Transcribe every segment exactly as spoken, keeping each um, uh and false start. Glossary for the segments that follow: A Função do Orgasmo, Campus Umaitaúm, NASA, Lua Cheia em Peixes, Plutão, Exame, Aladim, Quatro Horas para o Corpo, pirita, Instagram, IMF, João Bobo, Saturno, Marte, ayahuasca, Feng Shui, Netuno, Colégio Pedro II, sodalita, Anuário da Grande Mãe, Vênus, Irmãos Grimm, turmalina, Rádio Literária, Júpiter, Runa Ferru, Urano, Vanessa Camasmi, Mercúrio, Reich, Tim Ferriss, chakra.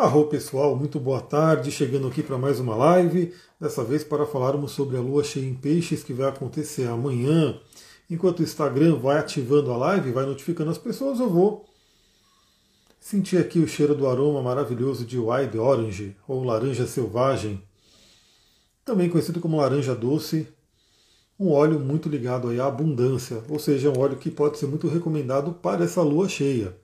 Arro pessoal, muito boa tarde, chegando aqui para mais uma live, dessa vez para falarmos sobre a Lua Cheia em Peixes, que vai acontecer amanhã. Enquanto o Instagram vai ativando a live, vai notificando as pessoas, eu vou sentir aqui o cheiro do aroma maravilhoso de Wild Orange, ou laranja selvagem, também conhecido como laranja doce, um óleo muito ligado aí à abundância, ou seja, um óleo que pode ser muito recomendado para essa Lua Cheia.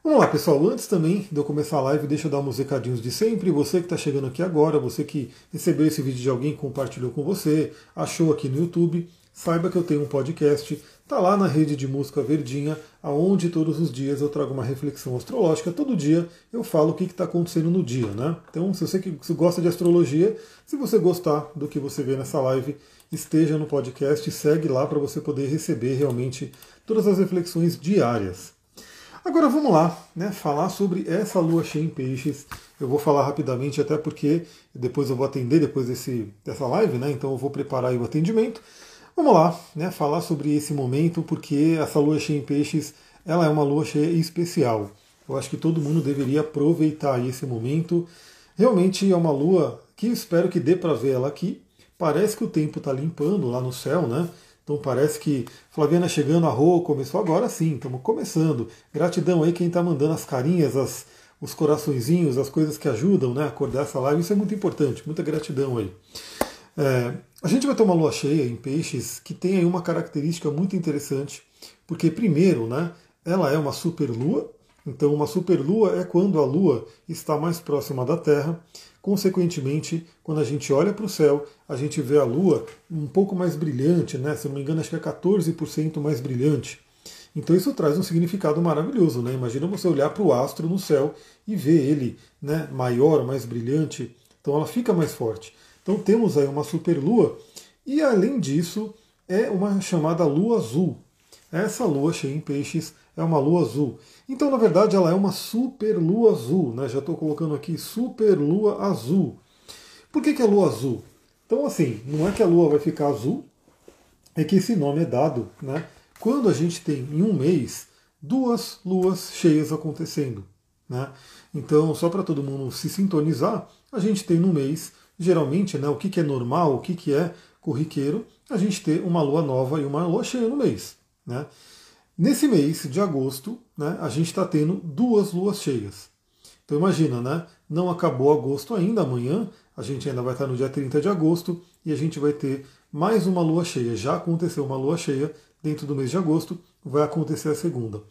Vamos lá, pessoal. Antes também de eu começar a live, deixa eu dar uns recadinhos de sempre. Você que está chegando aqui agora, você que recebeu esse vídeo de alguém, compartilhou com você, achou aqui no YouTube, saiba que eu tenho um podcast, está lá na rede de música verdinha, aonde todos os dias eu trago uma reflexão astrológica. Todo dia eu falo o que está acontecendo no dia, né? Então, se você que gosta de astrologia, se você gostar do que você vê nessa live, esteja no podcast, segue lá para você poder receber realmente todas as reflexões diárias. Agora vamos lá, né, falar sobre essa Lua Cheia em Peixes. Eu vou falar rapidamente até porque depois eu vou atender depois desse, dessa live, né, então eu vou preparar aí o atendimento. Vamos lá, né, falar sobre esse momento, porque essa Lua Cheia em Peixes, ela é uma Lua Cheia especial. Eu acho que todo mundo deveria aproveitar esse momento. Realmente é uma Lua que eu espero que dê para ver ela aqui. Parece que o tempo está limpando lá no céu, né? Então parece que Flaviana chegando, a Rô começou agora sim, estamos começando. Gratidão aí quem está mandando as carinhas, as, os coraçõezinhos, as coisas que ajudam, né, a acordar essa live. Isso é muito importante, muita gratidão aí. É, a gente vai ter uma lua cheia em peixes que tem aí uma característica muito interessante, porque primeiro, né, ela é uma superlua. Então uma superlua é quando a lua está mais próxima da Terra. Consequentemente, quando a gente olha para o céu, a gente vê a Lua um pouco mais brilhante, né? Se eu não me engano, acho que é quatorze por cento mais brilhante. Então isso traz um significado maravilhoso, né? Imagina você olhar para o astro no céu e ver ele, né, maior, mais brilhante. Então ela fica mais forte. Então temos aí uma superlua. E além disso, é uma chamada lua azul. Essa lua cheia em peixes é uma lua azul. Então, na verdade, ela é uma super lua azul, né? Já estou colocando aqui super lua azul. Por que que é lua azul? Então, assim, não é que a lua vai ficar azul, é que esse nome é dado, né, quando a gente tem, em um mês, duas luas cheias acontecendo, né? Então, só para todo mundo se sintonizar, a gente tem no mês, geralmente, né, o que que é normal, o que que é corriqueiro, a gente ter uma lua nova e uma lua cheia no mês, né? Nesse mês de agosto, né, a gente está tendo duas luas cheias. Então imagina, né, não acabou agosto ainda, amanhã, a gente ainda vai estar no dia trinta de agosto e a gente vai ter mais uma lua cheia. Já aconteceu uma lua cheia dentro do mês de agosto, vai acontecer a segunda.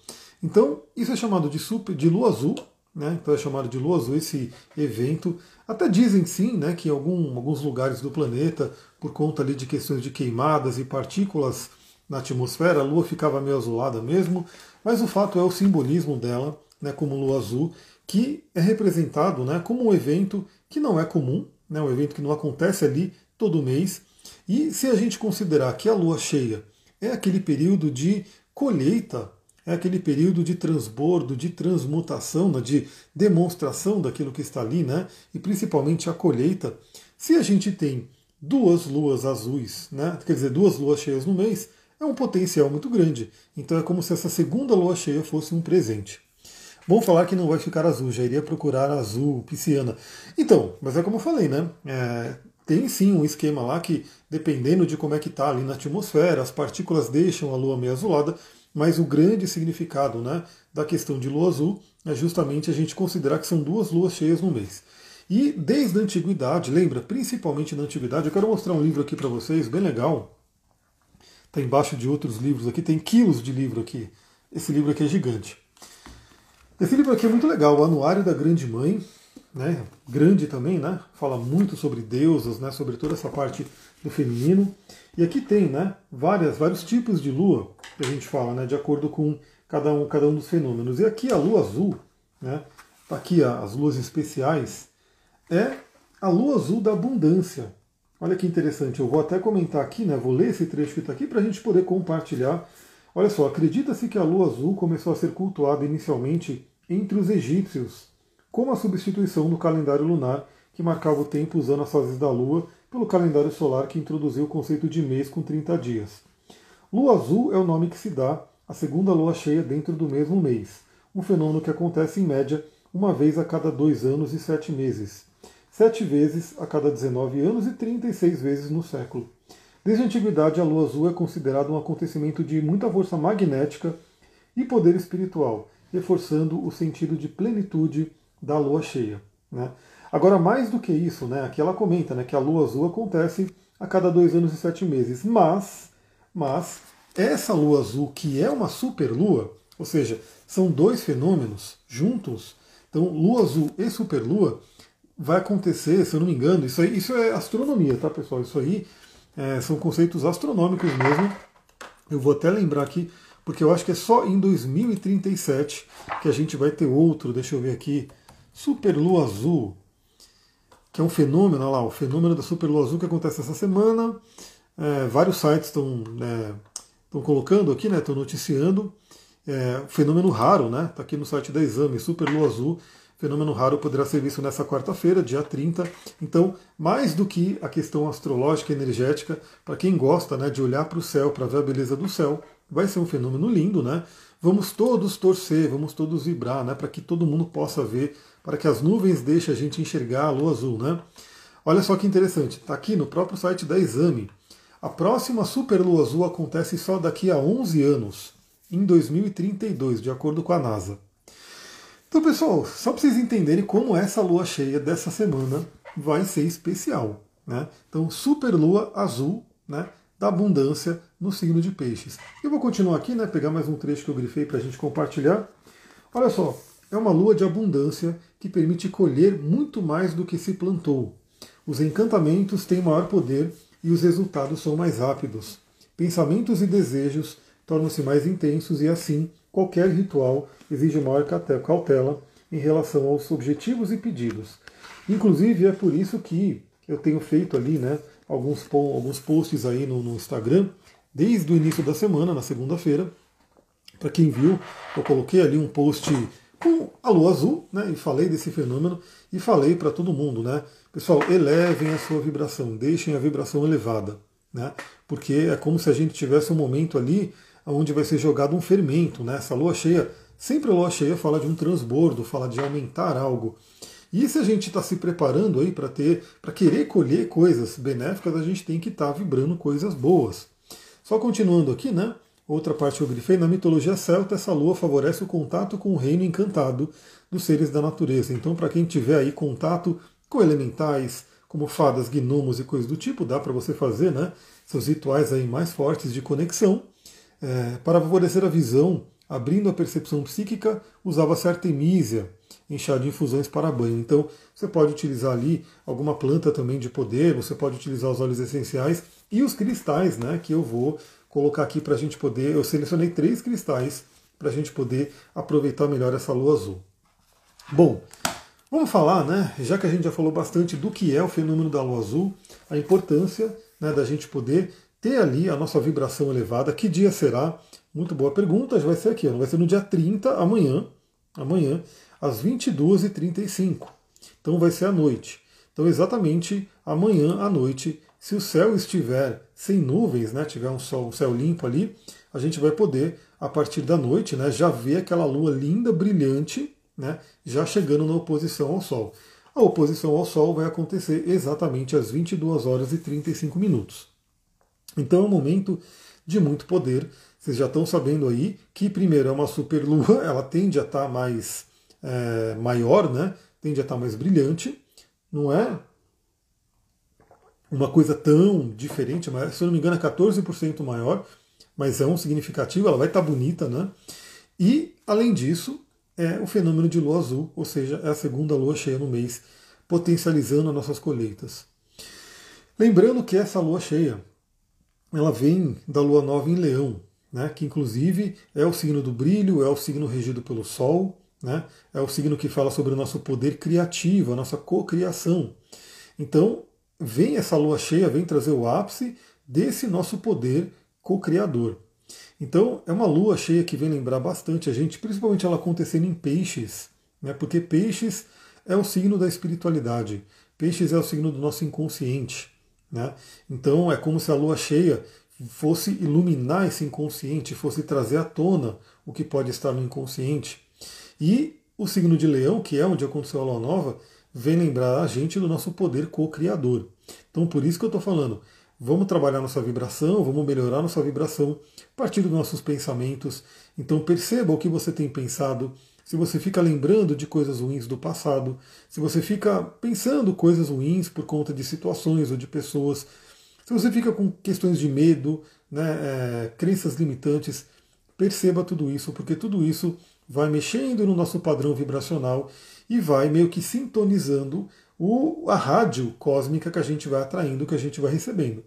Então isso é chamado de, super, de lua azul, né, então é chamado de lua azul esse evento. Até dizem sim, né, que em algum, alguns lugares do planeta, por conta ali de questões de queimadas e partículas na atmosfera, a Lua ficava meio azulada mesmo, mas o fato é o simbolismo dela, né, como Lua Azul, que é representado, né, como um evento que não é comum, né, um evento que não acontece ali todo mês. E se a gente considerar que a Lua Cheia é aquele período de colheita, é aquele período de transbordo, de transmutação, né, de demonstração daquilo que está ali, né, e principalmente a colheita, se a gente tem duas luas azuis, né, quer dizer, duas luas cheias no mês, é um potencial muito grande. Então é como se essa segunda lua cheia fosse um presente. Bom falar que não vai ficar azul, já iria procurar azul, pisciana. Então, mas é como eu falei, né? É, tem sim um esquema lá que, dependendo de como é que está ali na atmosfera, as partículas deixam a lua meio azulada, mas o grande significado, né, da questão de lua azul é justamente a gente considerar que são duas luas cheias no mês. E desde a antiguidade, lembra? Principalmente na antiguidade, eu quero mostrar um livro aqui para vocês, bem legal. Está embaixo de outros livros aqui, tem quilos de livro aqui. Esse livro aqui é gigante. Esse livro aqui é muito legal, o Anuário da Grande Mãe, né? Grande também, né? Fala muito sobre deusas, né? Sobre toda essa parte do feminino. E aqui tem, né, várias, vários tipos de lua que a gente fala, né, de acordo com cada um, cada um dos fenômenos. E aqui a lua azul, né? Tá aqui as luas especiais, é a lua azul da abundância. Olha que interessante, eu vou até comentar aqui, né? Vou ler esse trecho que está aqui para a gente poder compartilhar. Olha só, acredita-se que a lua azul começou a ser cultuada inicialmente entre os egípcios, como a substituição do calendário lunar, que marcava o tempo usando as fases da lua, pelo calendário solar que introduziu o conceito de mês com trinta dias. Lua azul é o nome que se dá à segunda lua cheia dentro do mesmo mês, um fenômeno que acontece em média uma vez a cada dois anos e sete meses, sete vezes a cada dezenove anos e trinta e seis vezes no século. Desde a antiguidade, a lua azul é considerada um acontecimento de muita força magnética e poder espiritual, reforçando o sentido de plenitude da lua cheia, né? Agora, mais do que isso, né, aqui ela comenta, né, que a lua azul acontece a cada dois anos e sete meses, mas, mas essa lua azul, que é uma superlua, ou seja, são dois fenômenos juntos, então lua azul e superlua, vai acontecer, se eu não me engano, isso, aí, isso é astronomia, tá, pessoal? Isso aí é, são conceitos astronômicos mesmo, eu vou até lembrar aqui, porque eu acho que é só em dois mil e trinta e sete que a gente vai ter outro, deixa eu ver aqui, superlua azul, que é um fenômeno, olha lá, o fenômeno da superlua azul que acontece essa semana, é, vários sites estão é, colocando aqui, né, estão noticiando, é, fenômeno raro, né, está aqui no site da Exame, superlua azul, fenômeno raro poderá ser visto nessa quarta-feira, dia trinta, então, mais do que a questão astrológica e energética, para quem gosta, né, de olhar para o céu, para ver a beleza do céu, vai ser um fenômeno lindo, né, vamos todos torcer, vamos todos vibrar, né, para que todo mundo possa ver, para que as nuvens deixem a gente enxergar a lua azul, né? Olha só que interessante, está aqui no próprio site da Exame. A próxima superlua azul acontece só daqui a onze anos, em dois mil e trinta e dois, de acordo com a NASA. Então, pessoal, só para vocês entenderem como essa lua cheia dessa semana vai ser especial, né? Então, superlua azul, né, da abundância no signo de Peixes. Eu vou continuar aqui, né, pegar mais um trecho que eu grifei para a gente compartilhar. Olha só. É uma lua de abundância que permite colher muito mais do que se plantou. Os encantamentos têm maior poder e os resultados são mais rápidos. Pensamentos e desejos tornam-se mais intensos e, assim, qualquer ritual exige maior cautela em relação aos objetivos e pedidos. Inclusive, é por isso que eu tenho feito ali, né, alguns, alguns posts aí no, no Instagram, desde o início da semana, na segunda-feira. Para quem viu, eu coloquei ali um post com a lua azul, né, e falei desse fenômeno, e falei para todo mundo, né, pessoal, elevem a sua vibração, deixem a vibração elevada, né, porque é como se a gente tivesse um momento ali onde vai ser jogado um fermento, né, essa lua cheia, sempre a lua cheia fala de um transbordo, fala de aumentar algo, e se a gente está se preparando aí para ter, para querer colher coisas benéficas, a gente tem que estar tá vibrando coisas boas. Só continuando aqui, né, outra parte que eu grifei, na mitologia celta, essa lua favorece o contato com o reino encantado dos seres da natureza. Então, para quem tiver aí contato com elementais, como fadas, gnomos e coisas do tipo, dá para você fazer, né, seus rituais aí mais fortes de conexão. É, para favorecer a visão, abrindo a percepção psíquica, usava-se artemísia em chá de infusões para banho. Então, você pode utilizar ali alguma planta também de poder, você pode utilizar os óleos essenciais e os cristais, né, que eu vou colocar aqui para a gente poder, eu selecionei três cristais para a gente poder aproveitar melhor essa lua azul. Bom, vamos falar, né, já que a gente já falou bastante do que é o fenômeno da lua azul, a importância, né, da gente poder ter ali a nossa vibração elevada. Que dia será? Muito boa pergunta, já vai ser aqui, ó, vai ser no dia trinta, amanhã, amanhã, às vinte e duas e trinta e cinco. Então vai ser à noite. Então exatamente amanhã à noite, se o céu estiver sem nuvens, né, tiver um, sol, um céu limpo ali, a gente vai poder, a partir da noite, né, já ver aquela lua linda, brilhante, né, já chegando na oposição ao Sol. A oposição ao Sol vai acontecer exatamente às vinte e duas horas e trinta e cinco minutos. Então é um momento de muito poder. Vocês já estão sabendo aí que, primeiro, é uma superlua, ela tende a estar mais é, maior, né, tende a estar mais brilhante, não é uma coisa tão diferente, mas, se eu não me engano é quatorze por cento maior, mas é um significativo, ela vai estar bonita, né? E, além disso, é o fenômeno de lua azul, ou seja, é a segunda lua cheia no mês, potencializando as nossas colheitas. Lembrando que essa lua cheia, ela vem da lua nova em Leão, né? Que inclusive é o signo do brilho, é o signo regido pelo Sol, né? É o signo que fala sobre o nosso poder criativo, a nossa cocriação. Então, vem essa lua cheia, vem trazer o ápice desse nosso poder co-criador. Então, é uma lua cheia que vem lembrar bastante a gente, principalmente ela acontecendo em Peixes, né? Porque Peixes é o signo da espiritualidade, Peixes é o signo do nosso inconsciente, né? Então, é como se a lua cheia fosse iluminar esse inconsciente, fosse trazer à tona o que pode estar no inconsciente. E O signo de Leão, que é onde aconteceu a Lua Nova, vem lembrar a gente do nosso poder co-criador. Então por isso que eu estou falando, vamos trabalhar nossa vibração, vamos melhorar nossa vibração a partir dos nossos pensamentos. Então perceba o que você tem pensado, se você fica lembrando de coisas ruins do passado, se você fica pensando coisas ruins por conta de situações ou de pessoas, se você fica com questões de medo, né, é, crenças limitantes, perceba tudo isso, porque tudo isso vai mexendo no nosso padrão vibracional e vai meio que sintonizando o, a rádio cósmica que a gente vai atraindo, que a gente vai recebendo.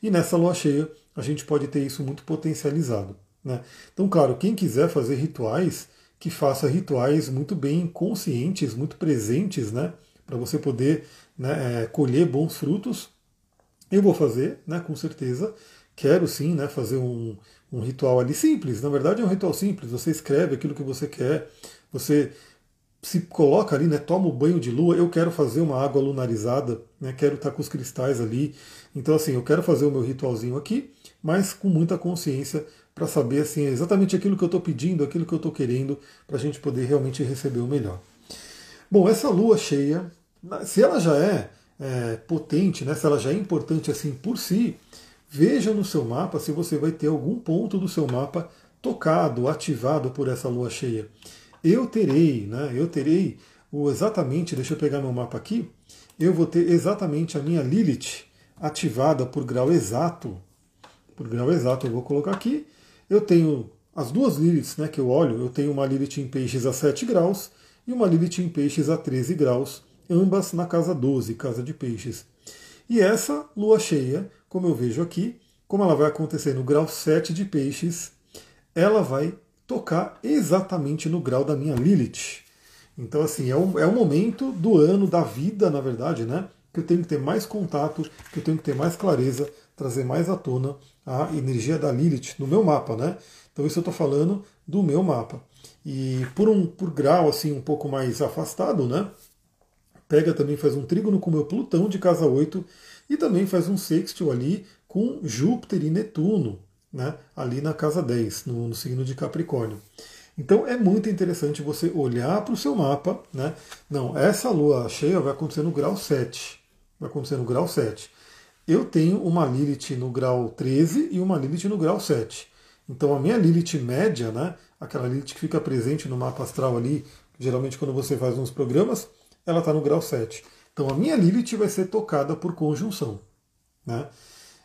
E nessa lua cheia a gente pode ter isso muito potencializado, né? Então, claro, quem quiser fazer rituais, que faça rituais muito bem conscientes, muito presentes, né? Para você poder, né, é, colher bons frutos. Eu vou fazer, né, com certeza. Quero sim, né, fazer um, um ritual ali simples. Na verdade é um ritual simples. Você escreve aquilo que você quer, você se coloca ali, né, toma o banho de lua. Eu quero fazer uma água lunarizada, né, quero estar com os cristais ali. Então assim, eu quero fazer o meu ritualzinho aqui, mas com muita consciência para saber assim, exatamente aquilo que eu estou pedindo, aquilo que eu estou querendo, para a gente poder realmente receber o melhor. Bom, essa lua cheia, se ela já é, é potente, né, se ela já é importante assim por si, veja no seu mapa se você vai ter algum ponto do seu mapa tocado, ativado por essa lua cheia. Eu terei, né? Eu terei o exatamente, deixa eu pegar meu mapa aqui, eu vou ter exatamente a minha Lilith ativada por grau exato. Por grau exato eu vou colocar aqui. Eu tenho as duas Liliths, né, que eu olho, eu tenho uma Lilith em Peixes a sete graus e uma Lilith em Peixes a treze graus, ambas na casa doze, casa de Peixes. E essa lua cheia, como eu vejo aqui, como ela vai acontecer no grau sete de Peixes, ela vai tocar exatamente no grau da minha Lilith. Então, assim, é o, é o momento do ano, da vida, na verdade, né? Que eu tenho que ter mais contato, que eu tenho que ter mais clareza, trazer mais à tona a energia da Lilith no meu mapa, né? Então, isso eu estou falando do meu mapa. E por um por grau, assim, um pouco mais afastado, né? Pega também, faz um trígono com o meu Plutão de casa oito e também faz um sextil ali com Júpiter e Netuno, né, ali na casa dez, no, no signo de Capricórnio. Então é muito interessante você olhar para o seu mapa, né? Não, essa lua cheia vai acontecer no grau sete. Vai acontecer no grau sete. Eu tenho uma Lilith no grau treze e uma Lilith no grau sete. Então a minha Lilith média, né, aquela Lilith que fica presente no mapa astral ali, geralmente quando você faz uns programas, ela está no grau sete. Então a minha Lilith vai ser tocada por conjunção, né?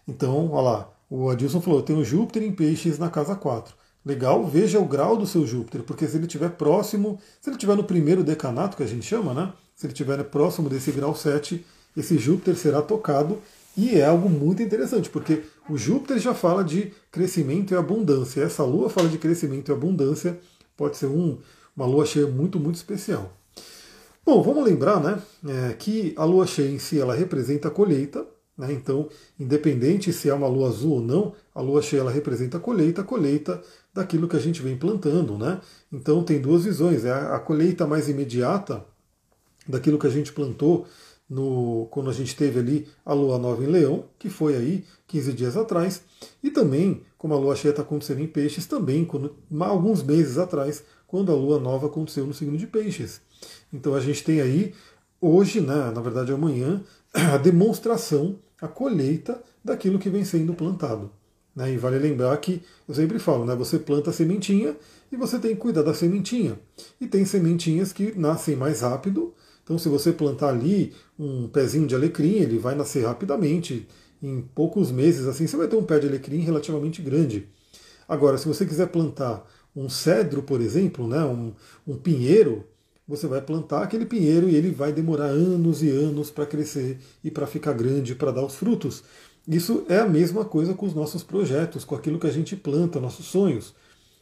Então, olha lá, o Adilson falou, eu tenho Júpiter em Peixes na casa quatro. Legal, veja o grau do seu Júpiter, porque se ele estiver próximo, se ele estiver no primeiro decanato, que a gente chama, né? Se ele estiver próximo desse grau sete, esse Júpiter será tocado, e é algo muito interessante, porque o Júpiter já fala de crescimento e abundância, essa lua fala de crescimento e abundância, pode ser um, uma lua cheia muito, muito especial. Bom, vamos lembrar, né, é, que a lua cheia em si ela representa a colheita, né? Então, independente se é uma lua azul ou não, a lua cheia ela representa a colheita, a colheita daquilo que a gente vem plantando, né? Então tem duas visões, é a colheita mais imediata daquilo que a gente plantou no, quando a gente teve ali a lua nova em Leão, que foi aí quinze dias atrás, e também, como a lua cheia está acontecendo em Peixes, também quando, alguns meses atrás, quando a lua nova aconteceu no signo de Peixes. Então a gente tem aí, hoje, né, na verdade amanhã, a demonstração, a colheita daquilo que vem sendo plantado, né? E vale lembrar que, eu sempre falo, né, você planta a sementinha e você tem que cuidar da sementinha. E tem sementinhas que nascem mais rápido, então se você plantar ali um pezinho de alecrim, ele vai nascer rapidamente, em poucos meses assim, você vai ter um pé de alecrim relativamente grande. Agora, se você quiser plantar um cedro, por exemplo, né, um, um pinheiro, você vai plantar aquele pinheiro e ele vai demorar anos e anos para crescer e para ficar grande, para dar os frutos. Isso é a mesma coisa com os nossos projetos, com aquilo que a gente planta, nossos sonhos.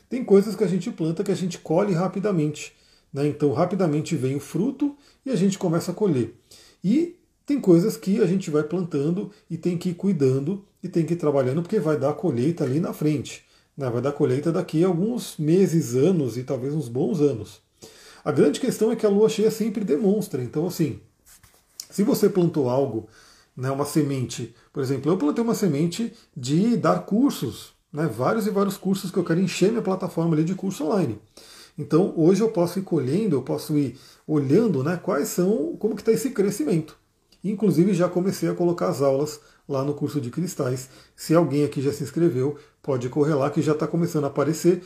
Tem coisas que a gente planta que a gente colhe rapidamente, né? Então rapidamente vem o fruto e a gente começa a colher. E tem coisas que a gente vai plantando e tem que ir cuidando e tem que ir trabalhando porque vai dar a colheita ali na frente, né? Vai dar a colheita daqui a alguns meses, anos e talvez uns bons anos. A grande questão é que a lua cheia sempre demonstra. Então, assim, se você plantou algo, né, uma semente, por exemplo, eu plantei uma semente de dar cursos, né, vários e vários cursos que eu quero encher minha plataforma ali de curso online. Então hoje eu posso ir colhendo, eu posso ir olhando, né, quais são, como que está esse crescimento. Inclusive já comecei a colocar as aulas lá no curso de cristais. Se alguém aqui já se inscreveu, pode correr lá que já está começando a aparecer.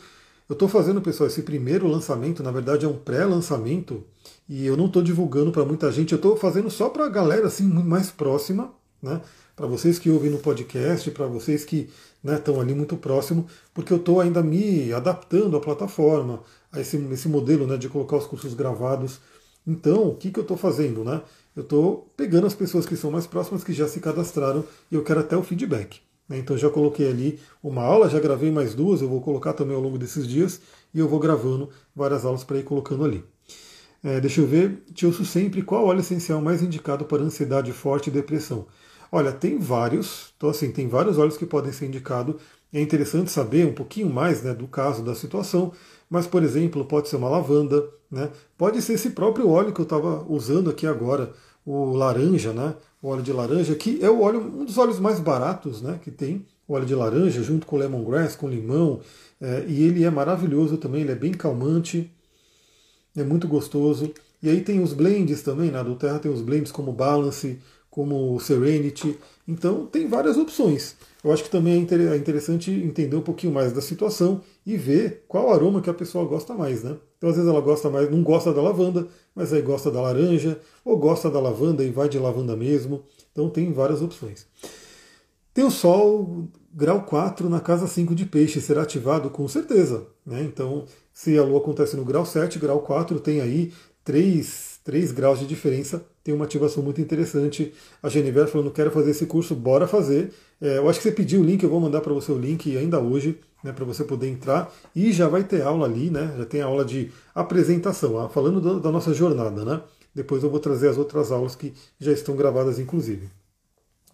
Eu estou fazendo, pessoal, esse primeiro lançamento, na verdade é um pré-lançamento, e eu não estou divulgando para muita gente, eu estou fazendo só para a galera assim, mais próxima, né? Para vocês que ouvem no podcast, para vocês que estão, né, ali muito próximo, porque eu estou ainda me adaptando à plataforma, a esse, esse modelo, né, de colocar os cursos gravados. Então, o que, que eu estou fazendo, né? Eu estou pegando as pessoas que são mais próximas, que já se cadastraram, e eu quero até o feedback. Então já coloquei ali uma aula, já gravei mais duas, eu vou colocar também ao longo desses dias, e eu vou gravando várias aulas para ir colocando ali. É, deixa eu ver, te ouço sempre, qual óleo essencial mais indicado para ansiedade forte e depressão? Olha, tem vários, então assim, tem vários óleos que podem ser indicados, é interessante saber um pouquinho mais, né, do caso, da situação, mas, por exemplo, pode ser uma lavanda, né? Pode ser esse próprio óleo que eu estava usando aqui agora, o laranja, né? O óleo de laranja, que é o óleo, um dos óleos mais baratos, né, que tem, o óleo de laranja junto com lemongrass, com limão, é, e ele é maravilhoso também, ele é bem calmante, é muito gostoso. E aí tem os blends também, na, né, do Terra tem os blends como Balance, como Serenity, então tem várias opções. Eu acho que também é interessante entender um pouquinho mais da situação e ver qual aroma que a pessoa gosta mais, né? Então às vezes ela gosta mais, não gosta da lavanda, mas aí gosta da laranja, ou gosta da lavanda e vai de lavanda mesmo. Então tem várias opções. Tem o Sol, grau quatro, na casa cinco de Peixes, será ativado com certeza, né? Então se a Lua acontece no grau sete, grau quatro tem aí três, três graus de diferença, tem uma ativação muito interessante. A Geniver falando, quero fazer esse curso, bora fazer. É, eu acho que você pediu o link, eu vou mandar para você o link ainda hoje, né, para você poder entrar. E já vai ter aula ali, né? Já tem a aula de apresentação, ah, falando do, da nossa jornada, né? Depois eu vou trazer as outras aulas que já estão gravadas, inclusive.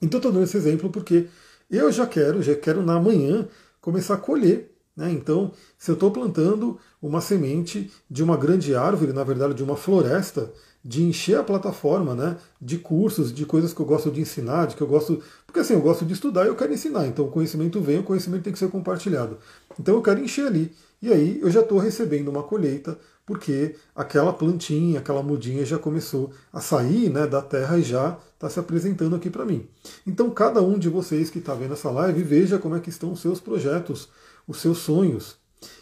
Então estou dando esse exemplo porque eu já quero, já quero na manhã começar a colher. Né? Então, se eu estou plantando uma semente de uma grande árvore, na verdade de uma floresta, de encher a plataforma, né, de cursos, de coisas que eu gosto de ensinar, de que eu gosto... Porque assim, eu gosto de estudar e eu quero ensinar, então o conhecimento vem, o conhecimento tem que ser compartilhado. Então eu quero encher ali, e aí eu já estou recebendo uma colheita, porque aquela plantinha, aquela mudinha já começou a sair, né, da terra e já está se apresentando aqui para mim. Então cada um de vocês que está vendo essa live, veja como é que estão os seus projetos, os seus sonhos.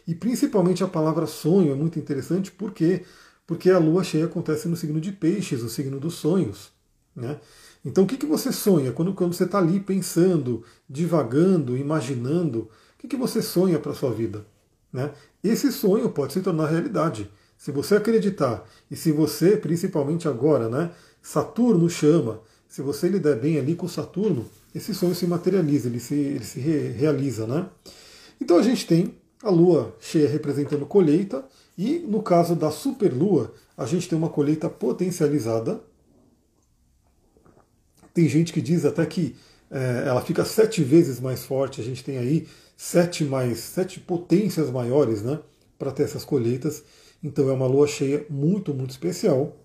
E principalmente a palavra sonho é muito interessante, por quê? Porque a lua cheia acontece no signo de Peixes, o signo dos sonhos, né? Então o que, que você sonha? Quando, quando você está ali pensando, divagando, imaginando, o que, que você sonha para a sua vida? Né? Esse sonho pode se tornar realidade. Se você acreditar, e se você, principalmente agora, né, Saturno chama, se você lidar bem ali com Saturno, esse sonho se materializa, ele se, ele se re, realiza, né? Então a gente tem a lua cheia representando colheita, e no caso da superlua, a gente tem uma colheita potencializada. Tem gente que diz até que é, ela fica sete vezes mais forte, a gente tem aí sete, mais, sete potências maiores, né, para ter essas colheitas. Então é uma lua cheia muito, muito especial.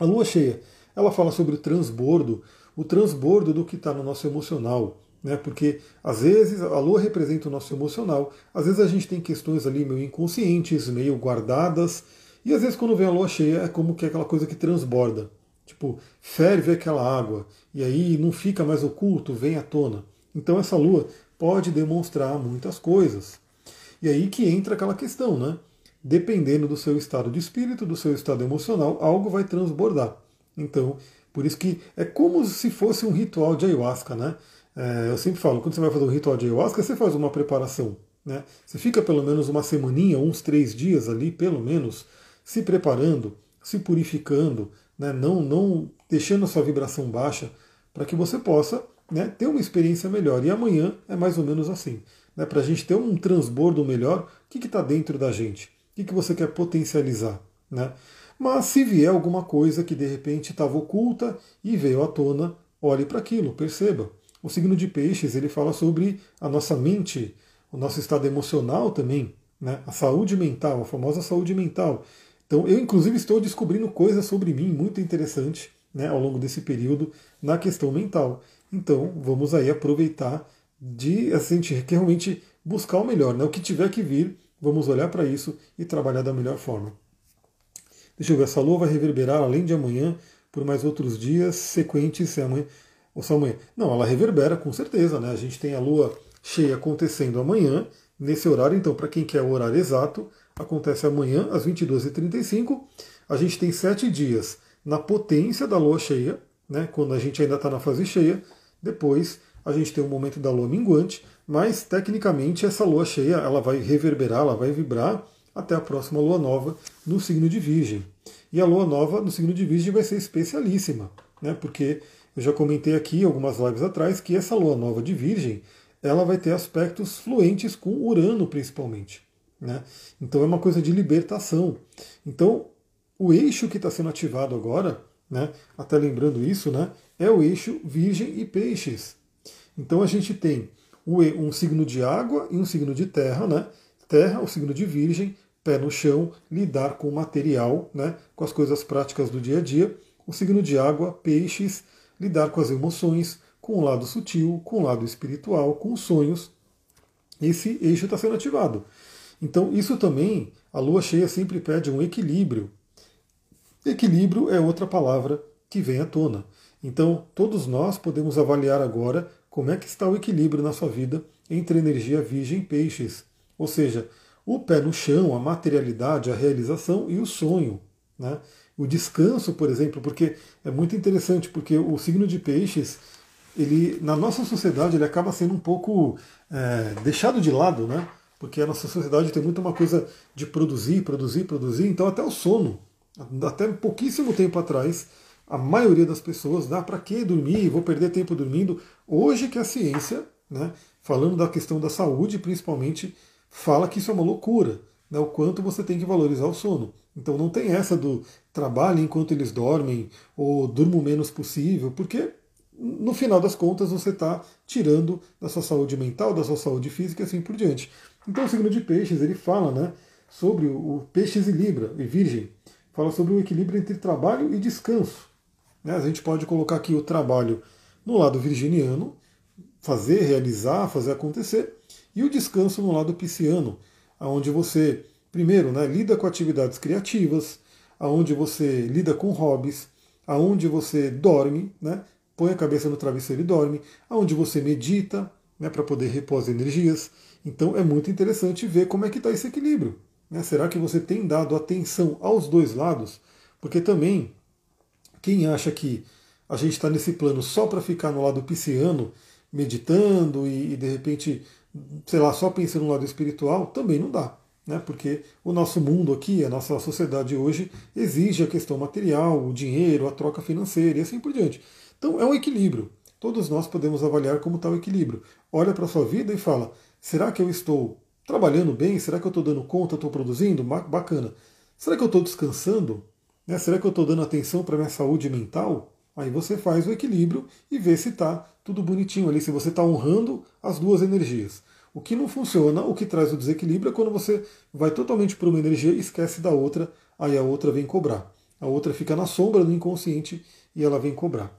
A lua cheia, ela fala sobre o transbordo, o transbordo do que está no nosso emocional, né, porque às vezes a lua representa o nosso emocional, às vezes a gente tem questões ali meio inconscientes, meio guardadas, e às vezes quando vem a lua cheia é como que é aquela coisa que transborda, tipo, ferve aquela água, e aí não fica mais oculto, vem à tona. Então essa lua pode demonstrar muitas coisas. E aí que entra aquela questão, né? Dependendo do seu estado de espírito, do seu estado emocional, algo vai transbordar. Então, por isso que é como se fosse um ritual de ayahuasca, né? É, eu sempre falo, quando você vai fazer um ritual de ayahuasca, você faz uma preparação, né? Você fica pelo menos uma semaninha, uns três dias ali, pelo menos, se preparando, se purificando, né? não, não deixando a sua vibração baixa, para que você possa, né, ter uma experiência melhor. E amanhã é mais ou menos assim, né? Para a gente ter um transbordo melhor, o que está dentro da gente? O que, que você quer potencializar? Né? Mas se vier alguma coisa que de repente estava oculta e veio à tona, olhe para aquilo, perceba. O signo de Peixes, ele fala sobre a nossa mente, o nosso estado emocional também, né? A saúde mental, a famosa saúde mental. Então, eu inclusive estou descobrindo coisas sobre mim muito interessante, né, ao longo desse período na questão mental. Então, vamos aí aproveitar de, assim, realmente buscar o melhor, né? O que tiver que vir, Vamos olhar para isso e trabalhar da melhor forma. Deixa eu ver, essa lua vai reverberar além de amanhã por mais outros dias sequentes, se amanhã, ou se amanhã. Não, ela reverbera com certeza, né? A gente tem a lua cheia acontecendo amanhã, nesse horário, então, para quem quer o horário exato, acontece amanhã às vinte e duas e trinta e cinco. A gente tem sete dias na potência da lua cheia, né? Quando a gente ainda está na fase cheia, depois a gente tem o momento da lua minguante, mas tecnicamente essa lua cheia ela vai reverberar, ela vai vibrar até a próxima lua nova no signo de Virgem. E a lua nova no signo de Virgem vai ser especialíssima, né? Porque eu já comentei aqui algumas lives atrás que essa lua nova de Virgem ela vai ter aspectos fluentes com Urano principalmente, né? Então é uma coisa de libertação. Então o eixo que está sendo ativado agora, né? Até lembrando isso, né? É o eixo Virgem e Peixes. Então a gente tem um signo de água e um signo de terra, né? Terra, o signo de Virgem, pé no chão, lidar com o material, né? Com as coisas práticas do dia a dia. O signo de água, Peixes, lidar com as emoções, com o lado sutil, com o lado espiritual, com os sonhos. Esse eixo está sendo ativado. Então isso também, a lua cheia sempre pede um equilíbrio. Equilíbrio é outra palavra que vem à tona. Então todos nós podemos avaliar agora como é que está o equilíbrio na sua vida entre energia Virgem e Peixes. Ou seja, o pé no chão, a materialidade, a realização e o sonho, né? O descanso, por exemplo, porque é muito interessante, porque o signo de Peixes, ele, na nossa sociedade, ele acaba sendo um pouco é, deixado de lado, né? Porque a nossa sociedade tem muito uma coisa de produzir, produzir, produzir, então até o sono. Até pouquíssimo tempo atrás, a maioria das pessoas, dá para que dormir? Vou perder tempo dormindo. Hoje que a ciência, né, falando da questão da saúde principalmente, fala que isso é uma loucura, né, o quanto você tem que valorizar o sono. Então não tem essa do trabalho enquanto eles dormem ou durmo o menos possível, porque no final das contas você está tirando da sua saúde mental, da sua saúde física e assim por diante. Então o signo de Peixes, ele fala, né, sobre o Peixes e Libra e Virgem, fala sobre o equilíbrio entre trabalho e descanso, né? A gente pode colocar aqui o trabalho no lado virginiano, fazer, realizar, fazer acontecer, e o descanso no lado pisciano, onde você, primeiro, né, lida com atividades criativas, onde você lida com hobbies, onde você dorme, né, põe a cabeça no travesseiro e dorme, onde você medita, né, para poder repor as energias. Então é muito interessante ver como é que está esse equilíbrio, né? Será que você tem dado atenção aos dois lados? Porque também, quem acha que a gente está nesse plano só para ficar no lado pisciano, meditando e, e de repente... sei lá, só pensando no lado espiritual, também não dá, né? Porque o nosso mundo aqui, a nossa sociedade hoje, exige a questão material, o dinheiro, a troca financeira e assim por diante. Então é um equilíbrio. Todos nós podemos avaliar como está o equilíbrio. Olha para a sua vida e fala, será que eu estou trabalhando bem? Será que eu estou dando conta? Estou produzindo? Bacana. Será que eu estou descansando? Né? Será que eu estou dando atenção para a minha saúde mental? Aí você faz o equilíbrio e vê se está tudo bonitinho ali, se você está honrando as duas energias. O que não funciona, o que traz o desequilíbrio, é quando você vai totalmente para uma energia e esquece da outra, aí a outra vem cobrar. A outra fica na sombra do inconsciente e ela vem cobrar.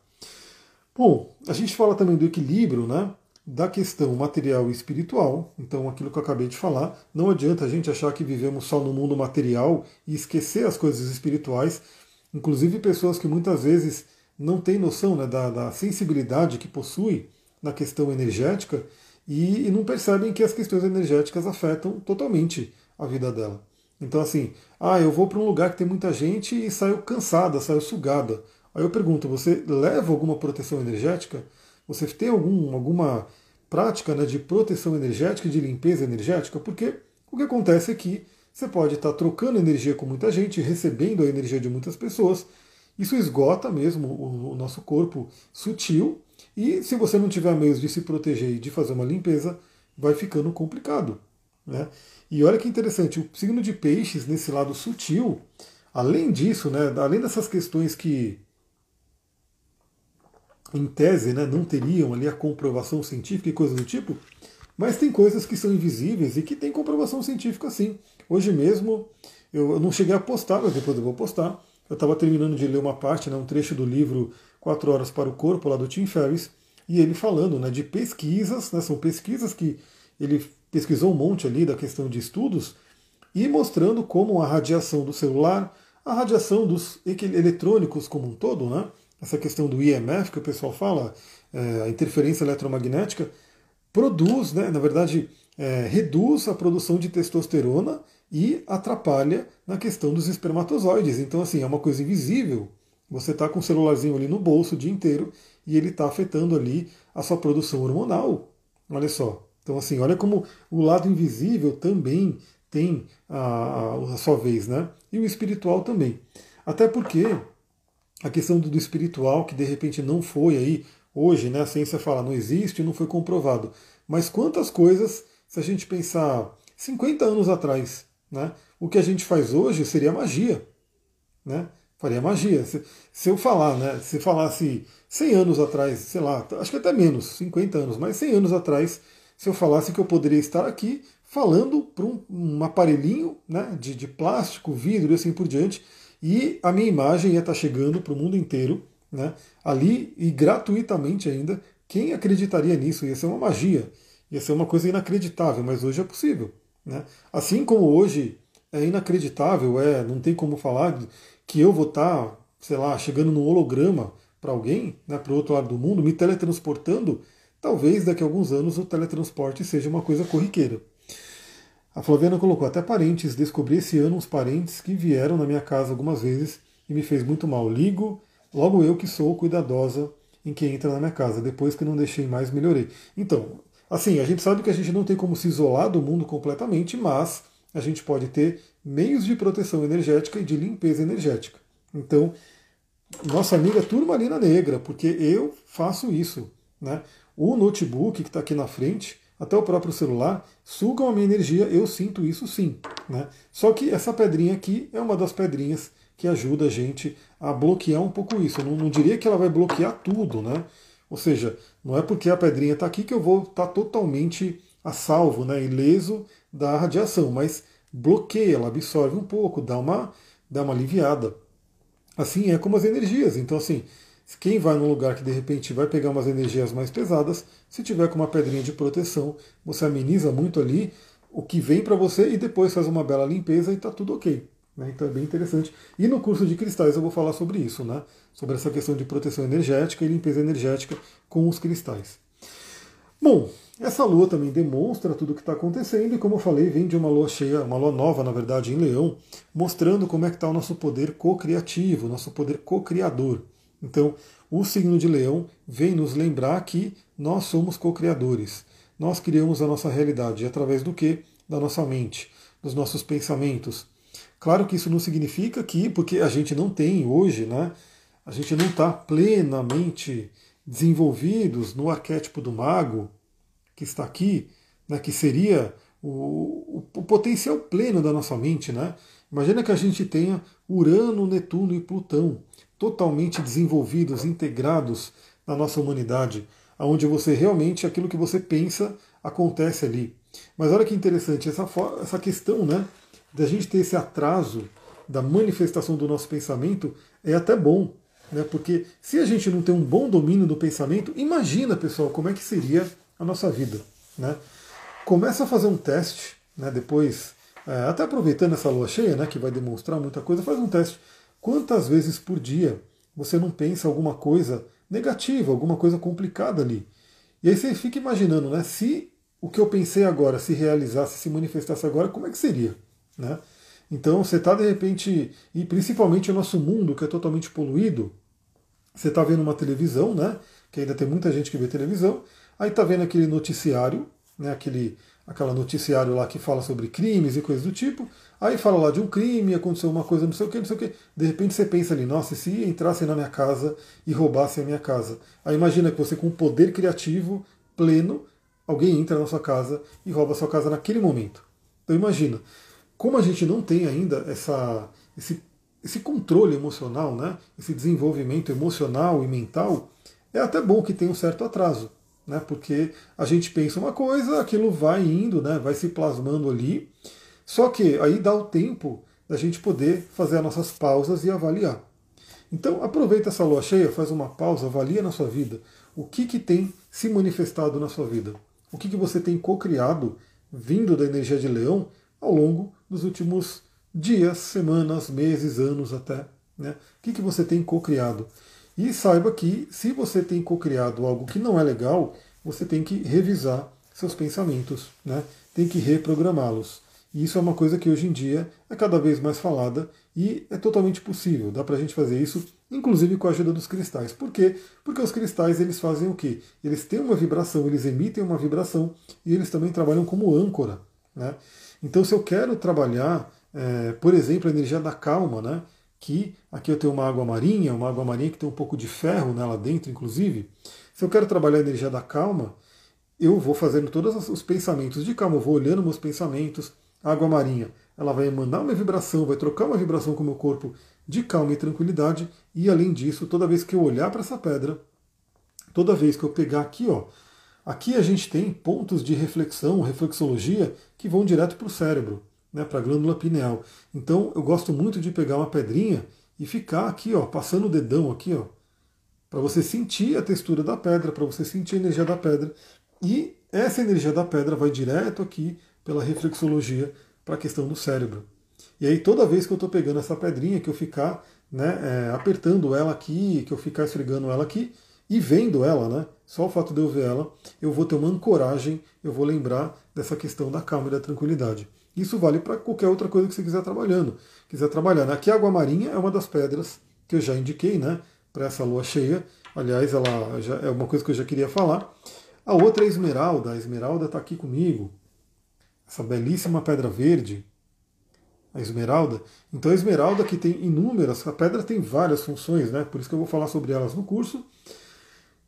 Bom, a gente fala também do equilíbrio, né, da questão material e espiritual. Então, aquilo que eu acabei de falar, não adianta a gente achar que vivemos só no mundo material e esquecer as coisas espirituais. Inclusive, pessoas que muitas vezes não têm noção, né, da, da sensibilidade que possui na questão energética, e não percebem que as questões energéticas afetam totalmente a vida dela. Então assim, ah, eu vou para um lugar que tem muita gente e saio cansada, saio sugada. Aí eu pergunto, você leva alguma proteção energética? Você tem algum, alguma prática, né, de proteção energética, de limpeza energética? Porque o que acontece é que você pode estar trocando energia com muita gente, recebendo a energia de muitas pessoas, isso esgota mesmo o, o nosso corpo sutil, e se você não tiver meios de se proteger e de fazer uma limpeza, vai ficando complicado, né? E olha que interessante, o signo de Peixes, nesse lado sutil, além disso, né, além dessas questões que, em tese, né, não teriam ali a comprovação científica e coisas do tipo, mas tem coisas que são invisíveis e que tem comprovação científica sim. Hoje mesmo, eu, eu não cheguei a postar, mas depois eu vou postar, eu estava terminando de ler uma parte, né, um trecho do livro Quatro Horas para o Corpo, lá do Tim Ferriss, e ele falando, né, de pesquisas, né, são pesquisas que ele pesquisou um monte ali da questão de estudos, e mostrando como a radiação do celular, a radiação dos eletrônicos como um todo, né? Essa questão do I M F que o pessoal fala, é, a interferência eletromagnética, produz, né, na verdade, é, reduz a produção de testosterona e atrapalha na questão dos espermatozoides. Então, assim, é uma coisa invisível. Você está com o celularzinho ali no bolso o dia inteiro e ele está afetando ali a sua produção hormonal. Olha só. Então, assim, olha como o lado invisível também tem a, a sua vez, né? E o espiritual também. Até porque a questão do espiritual, que de repente não foi aí, hoje, né, a ciência fala, não existe, não foi comprovado. Mas quantas coisas, se a gente pensar cinquenta anos atrás, né, o que a gente faz hoje seria magia, né? Faria magia. Se, se eu falar, né, se falasse cem anos atrás, sei lá, acho que até menos, cinquenta anos, mas cem anos atrás, se eu falasse que eu poderia estar aqui falando para um, um aparelhinho, né, de, de plástico, vidro e assim por diante, e a minha imagem ia estar chegando para o mundo inteiro, né, ali e gratuitamente ainda. Quem acreditaria nisso? Ia ser uma magia, ia ser uma coisa inacreditável, mas hoje é possível, né? Assim como hoje é inacreditável, é, não tem como falar que eu vou estar, sei lá, chegando num holograma para alguém, né, para o outro lado do mundo, me teletransportando. Talvez daqui a alguns anos o teletransporte seja uma coisa corriqueira. A Flaviana colocou até parentes, descobri esse ano uns parentes que vieram na minha casa algumas vezes e me fez muito mal. Ligo, logo eu que sou cuidadosa em quem entra na minha casa. Depois que não deixei mais, melhorei. Então, assim, a gente sabe que a gente não tem como se isolar do mundo completamente, mas a gente pode ter meios de proteção energética e de limpeza energética. Então, nossa amiga Turmalina Negra, porque eu faço isso, né? O notebook que está aqui na frente, até o próprio celular, sugam a minha energia, eu sinto isso sim, né? Só que essa pedrinha aqui é uma das pedrinhas que ajuda a gente a bloquear um pouco isso. Eu não, não diria que ela vai bloquear tudo, né? Ou seja, não é porque a pedrinha está aqui que eu vou estar tá totalmente a salvo, né, ileso da radiação, mas bloqueia, ela absorve um pouco, dá uma, dá uma aliviada. Assim é como as energias. Então, assim, quem vai num lugar que de repente vai pegar umas energias mais pesadas, se tiver com uma pedrinha de proteção, você ameniza muito ali o que vem para você e depois faz uma bela limpeza e está tudo ok, né? Então é bem interessante. E no curso de cristais eu vou falar sobre isso, né? Sobre essa questão de proteção energética e limpeza energética com os cristais. Bom, essa lua também demonstra tudo o que está acontecendo e, como eu falei, vem de uma lua cheia, uma lua nova, na verdade, em Leão, mostrando como é que está o nosso poder co-criativo, nosso poder co-criador. Então, o signo de Leão vem nos lembrar que nós somos co-criadores. Nós criamos a nossa realidade. E através do quê? Da nossa mente, dos nossos pensamentos. Claro que isso não significa que, porque a gente não tem hoje, né? A gente não está plenamente desenvolvidos no arquétipo do mago, que está aqui, né? Que seria o, o potencial pleno da nossa mente, né? Imagina que a gente tenha Urano, Netuno e Plutão totalmente desenvolvidos, integrados na nossa humanidade, onde você realmente, aquilo que você pensa, acontece ali. Mas olha que interessante, essa, essa questão, né, da gente ter esse atraso da manifestação do nosso pensamento é até bom, né, porque se a gente não tem um bom domínio do pensamento, imagina, pessoal, como é que seria a nossa vida, né? Começa a fazer um teste, né, depois, é, até aproveitando essa lua cheia, né, que vai demonstrar muita coisa, faz um teste. Quantas vezes por dia você não pensa alguma coisa negativa, alguma coisa complicada ali? E aí você fica imaginando, né? Se o que eu pensei agora se realizasse, se manifestasse agora, como é que seria, né? Então você está de repente, e principalmente o nosso mundo que é totalmente poluído, você está vendo uma televisão, né? Que ainda tem muita gente que vê televisão, aí está vendo aquele noticiário, né? Aquele, aquela noticiário lá que fala sobre crimes e coisas do tipo. Aí fala lá de um crime, aconteceu uma coisa, não sei o que, não sei o que. De repente você pensa ali, nossa, e se entrassem na minha casa e roubassem a minha casa? Aí imagina que você, com um poder criativo pleno, alguém entra na sua casa e rouba a sua casa naquele momento. Então imagina, como a gente não tem ainda essa, esse, esse controle emocional, né? Esse desenvolvimento emocional e mental, é até bom que tenha um certo atraso, né? Porque a gente pensa uma coisa, aquilo vai indo, né? Vai se plasmando ali. Só que aí dá o tempo da gente poder fazer as nossas pausas e avaliar. Então aproveita essa lua cheia, faz uma pausa, avalia na sua vida. O que, que tem se manifestado na sua vida? O que, que você tem co-criado vindo da energia de Leão ao longo dos últimos dias, semanas, meses, anos até, né? O que, que você tem cocriado? E saiba que se você tem cocriado algo que não é legal, você tem que revisar seus pensamentos, né? Tem que reprogramá-los. E isso é uma coisa que hoje em dia é cada vez mais falada e é totalmente possível. Dá para a gente fazer isso, inclusive com a ajuda dos cristais. Por quê? Porque os cristais eles fazem o quê? Eles têm uma vibração, eles emitem uma vibração e eles também trabalham como âncora, né? Então se eu quero trabalhar, é, por exemplo, a energia da calma, né? Que aqui eu tenho uma água marinha, uma água marinha que tem um pouco de ferro nela dentro, inclusive. Se eu quero trabalhar a energia da calma, eu vou fazendo todos os pensamentos de calma, eu vou olhando meus pensamentos. A água marinha, ela vai emanar uma vibração, vai trocar uma vibração com o meu corpo de calma e tranquilidade. E além disso, toda vez que eu olhar para essa pedra, toda vez que eu pegar aqui, ó, aqui a gente tem pontos de reflexão, reflexologia, que vão direto para o cérebro, né, para a glândula pineal. Então eu gosto muito de pegar uma pedrinha e ficar aqui, ó, passando o dedão aqui, ó, para você sentir a textura da pedra, para você sentir a energia da pedra. E essa energia da pedra vai direto aqui pela reflexologia para a questão do cérebro. E aí toda vez que eu estou pegando essa pedrinha, que eu ficar, né, é, apertando ela aqui, que eu ficar esfregando ela aqui e vendo ela, né, só o fato de eu ver ela, eu vou ter uma ancoragem, eu vou lembrar dessa questão da calma e da tranquilidade. Isso vale para qualquer outra coisa que você quiser trabalhando. Quiser trabalhar, né? Aqui a água marinha é uma das pedras que eu já indiquei, né, para essa lua cheia. Aliás, ela já é uma coisa que eu já queria falar. A outra é a esmeralda. A esmeralda está aqui comigo. Essa belíssima pedra verde, a esmeralda. Então a esmeralda que tem inúmeras, a pedra tem várias funções, né? Por isso que eu vou falar sobre elas no curso.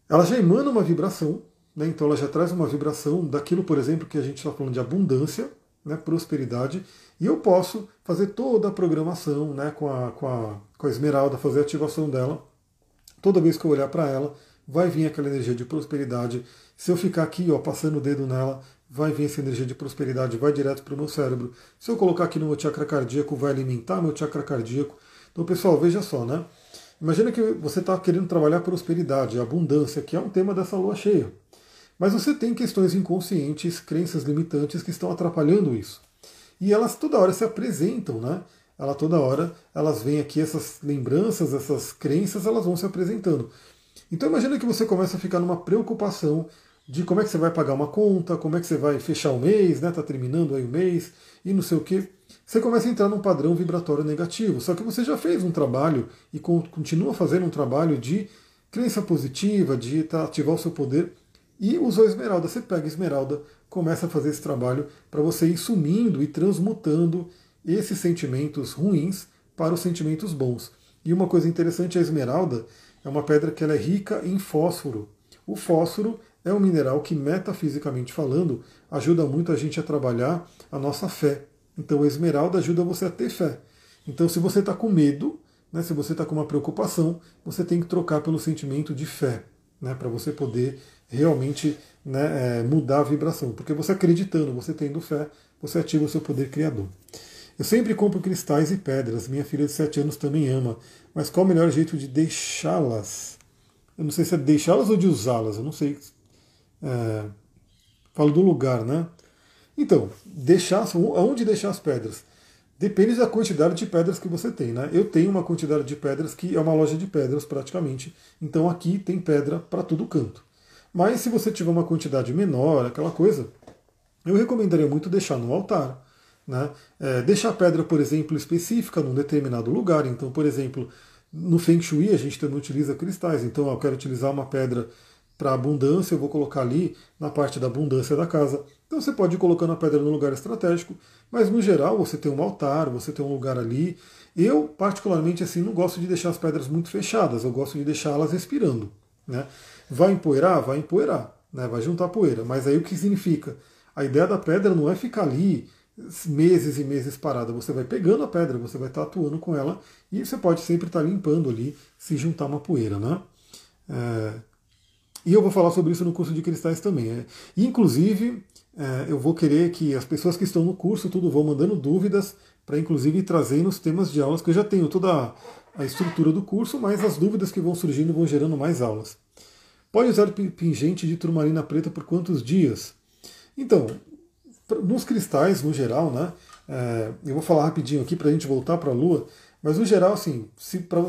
Ela já emana uma vibração, né? Então ela já traz uma vibração daquilo, por exemplo, que a gente está falando de abundância, né, prosperidade, e eu posso fazer toda a programação, né, com, a, com, a, com a esmeralda, fazer a ativação dela. Toda vez que eu olhar para ela, vai vir aquela energia de prosperidade. Se eu ficar aqui, ó, passando o dedo nela, vai vir essa energia de prosperidade, vai direto para o meu cérebro. Se eu colocar aqui no meu chakra cardíaco, vai alimentar meu chakra cardíaco. Então, pessoal, veja só, né? Imagina que você está querendo trabalhar prosperidade, abundância, que é um tema dessa lua cheia. Mas você tem questões inconscientes, crenças limitantes que estão atrapalhando isso. E elas toda hora se apresentam, né? Ela toda hora, elas vêm aqui, essas lembranças, essas crenças, elas vão se apresentando. Então imagina que você começa a ficar numa preocupação de como é que você vai pagar uma conta, como é que você vai fechar o mês, né? Tá terminando aí o mês e não sei o quê. Você começa a entrar num padrão vibratório negativo. Só que você já fez um trabalho e continua fazendo um trabalho de crença positiva, de tá, ativar o seu poder. E usou a esmeralda, você pega a esmeralda, começa a fazer esse trabalho para você ir sumindo e transmutando esses sentimentos ruins para os sentimentos bons. E uma coisa interessante, a esmeralda é uma pedra que ela é rica em fósforo. O fósforo é um mineral que, metafisicamente falando, ajuda muito a gente a trabalhar a nossa fé. Então a esmeralda ajuda você a ter fé. Então se você está com medo, né, se você está com uma preocupação, você tem que trocar pelo sentimento de fé, né, para você poder realmente, né, é, mudar a vibração. Porque você acreditando, você tendo fé, você ativa o seu poder criador. Eu sempre compro cristais e pedras. Minha filha de sete anos também ama. Mas qual o melhor jeito de deixá-las? Eu não sei se é deixá-las ou de usá-las. Eu não sei. É, falo do lugar, né? Então, deixar, aonde deixar as pedras? Depende da quantidade de pedras que você tem, né? Eu tenho uma quantidade de pedras que é uma loja de pedras praticamente. Então aqui tem pedra para todo canto. Mas se você tiver uma quantidade menor, aquela coisa, eu recomendaria muito deixar no altar, né? É, deixar a pedra, por exemplo, específica num determinado lugar. Então, por exemplo, no Feng Shui a gente também utiliza cristais. Então, eu quero utilizar uma pedra para abundância, eu vou colocar ali na parte da abundância da casa. Então, você pode ir colocando a pedra no lugar estratégico, mas no geral você tem um altar, você tem um lugar ali. Eu, particularmente, assim, não gosto de deixar as pedras muito fechadas, eu gosto de deixá-las respirando, né? Vai empoeirar? Vai empoeirar, né? Vai juntar poeira. Mas aí o que significa? A ideia da pedra não é ficar ali meses e meses parada. Você vai pegando a pedra, você vai estar atuando com ela e você pode sempre estar limpando ali, se juntar uma poeira, né? É... E eu vou falar sobre isso no curso de cristais também. Né? E, inclusive, é, eu vou querer que as pessoas que estão no curso tudo vão mandando dúvidas para, inclusive, trazer nos temas de aulas, que eu já tenho toda a estrutura do curso, mas as dúvidas que vão surgindo vão gerando mais aulas. Pode usar pingente de turmalina preta por quantos dias? Então, nos cristais, no geral, né, É, eu vou falar rapidinho aqui para a gente voltar para a Lua, mas no geral, assim, se pra,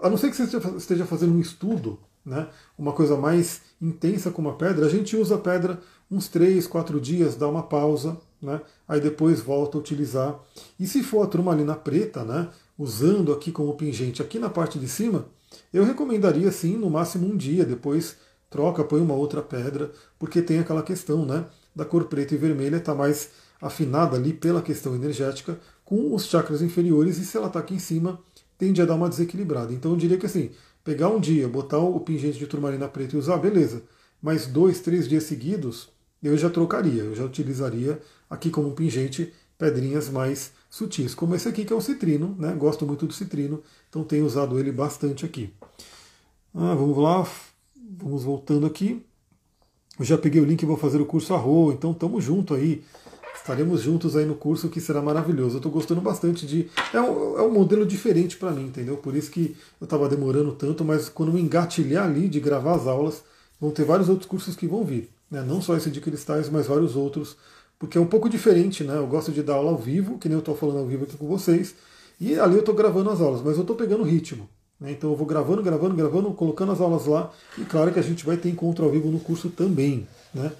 a não ser que você esteja fazendo um estudo, né, uma coisa mais intensa como a pedra, a gente usa a pedra uns três, quatro dias, dá uma pausa, né, aí depois volta a utilizar. E se for a turmalina preta, né, usando aqui como pingente aqui na parte de cima, eu recomendaria sim, no máximo um dia, depois troca, põe uma outra pedra, porque tem aquela questão, né, da cor preta e vermelha, está mais afinada ali pela questão energética com os chakras inferiores, e se ela está aqui em cima, tende a dar uma desequilibrada. Então eu diria que assim, pegar um dia, botar o pingente de turmalina preta e usar, beleza, mas dois, três dias seguidos, eu já trocaria, eu já utilizaria aqui como pingente pedrinhas mais sutis, como esse aqui que é um citrino, né? Gosto muito do citrino, então tenho usado ele bastante aqui. Ah, vamos lá, vamos voltando aqui. Eu já peguei o link e vou fazer o curso Arro, então tamo junto aí. Estaremos juntos aí no curso, que será maravilhoso. Eu estou gostando bastante de... É um, é um modelo diferente para mim, entendeu? Por isso que eu estava demorando tanto, mas quando eu engatilhar ali de gravar as aulas, vão ter vários outros cursos que vão vir. Né? Não só esse de cristais, mas vários outros, porque é um pouco diferente, né? Eu gosto de dar aula ao vivo, que nem eu estou falando ao vivo aqui com vocês, e ali eu estou gravando as aulas, mas eu estou pegando o ritmo. Né? Então eu vou gravando, gravando, gravando, colocando as aulas lá, e claro que a gente vai ter encontro ao vivo no curso também, né?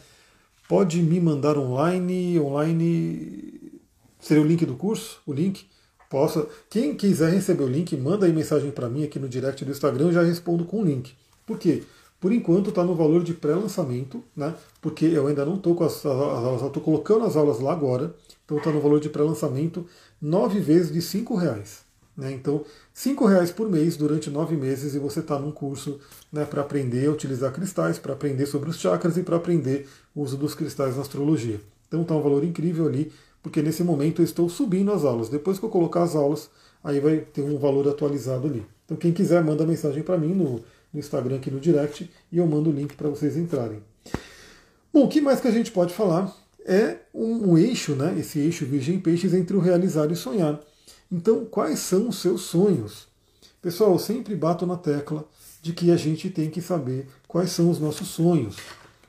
Pode me mandar online, online seria o link do curso, o link, posso. Quem quiser receber o link, manda aí mensagem para mim aqui no direct do Instagram, eu já respondo com o link. Por quê? Por enquanto está no valor de pré-lançamento, né? Porque eu ainda não estou com as, as aulas, estou colocando as aulas lá agora, então está no valor de pré-lançamento nove vezes de cinco reais. Né? Então, cinco reais por mês durante nove meses, e você está num curso, né, para aprender a utilizar cristais, para aprender sobre os chakras e para aprender o uso dos cristais na astrologia. Então está um valor incrível ali, porque nesse momento eu estou subindo as aulas. Depois que eu colocar as aulas, aí vai ter um valor atualizado ali. Então quem quiser manda mensagem para mim no, no Instagram aqui no direct, e eu mando o link para vocês entrarem. Bom, o que mais que a gente pode falar é um, um eixo, né, esse eixo Virgem Peixes entre o realizar e o sonhar. Então, quais são os seus sonhos? Pessoal, eu sempre bato na tecla de que a gente tem que saber quais são os nossos sonhos.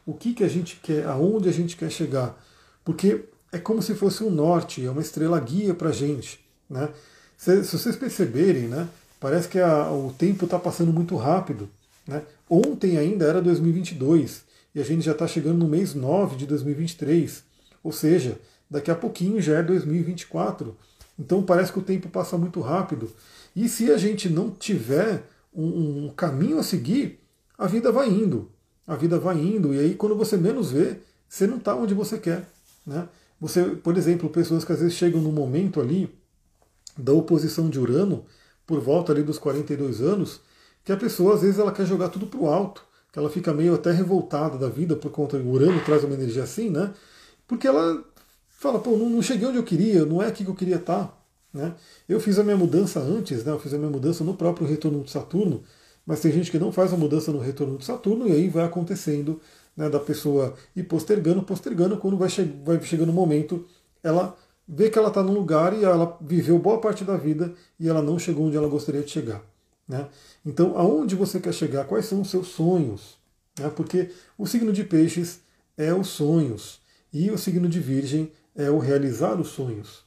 O que, que a gente quer, aonde a gente quer chegar. Porque é como se fosse um norte, é uma estrela guia para a gente. Né? Se, se vocês perceberem, né, parece que a, o tempo está passando muito rápido. Né? Ontem ainda era dois mil e vinte e dois, e a gente já está chegando no mês nove de dois mil e vinte e três. Ou seja, daqui a pouquinho já é dois mil e vinte e quatro. Então parece que o tempo passa muito rápido. E se a gente não tiver um, um caminho a seguir, a vida vai indo. A vida vai indo. E aí quando você menos vê, você não está onde você quer. Né? Você, por exemplo, pessoas que às vezes chegam no momento ali da oposição de Urano, por volta ali dos quarenta e dois anos, que a pessoa às vezes ela quer jogar tudo para o alto. Que ela fica meio até revoltada da vida por conta do Urano, traz uma energia assim, né? Porque ela... fala, pô, não cheguei onde eu queria, não é aqui que eu queria estar. Né? Eu fiz a minha mudança antes, né? Eu fiz a minha mudança no próprio retorno de Saturno, mas tem gente que não faz a mudança no retorno de Saturno, e aí vai acontecendo, né, da pessoa ir postergando, postergando, quando vai, che vai chegando o momento, ela vê que ela está num lugar e ela viveu boa parte da vida e ela não chegou onde ela gostaria de chegar. Né? Então, aonde você quer chegar? Quais são os seus sonhos? Né? Porque o signo de Peixes é os sonhos, e o signo de Virgem é o realizar os sonhos.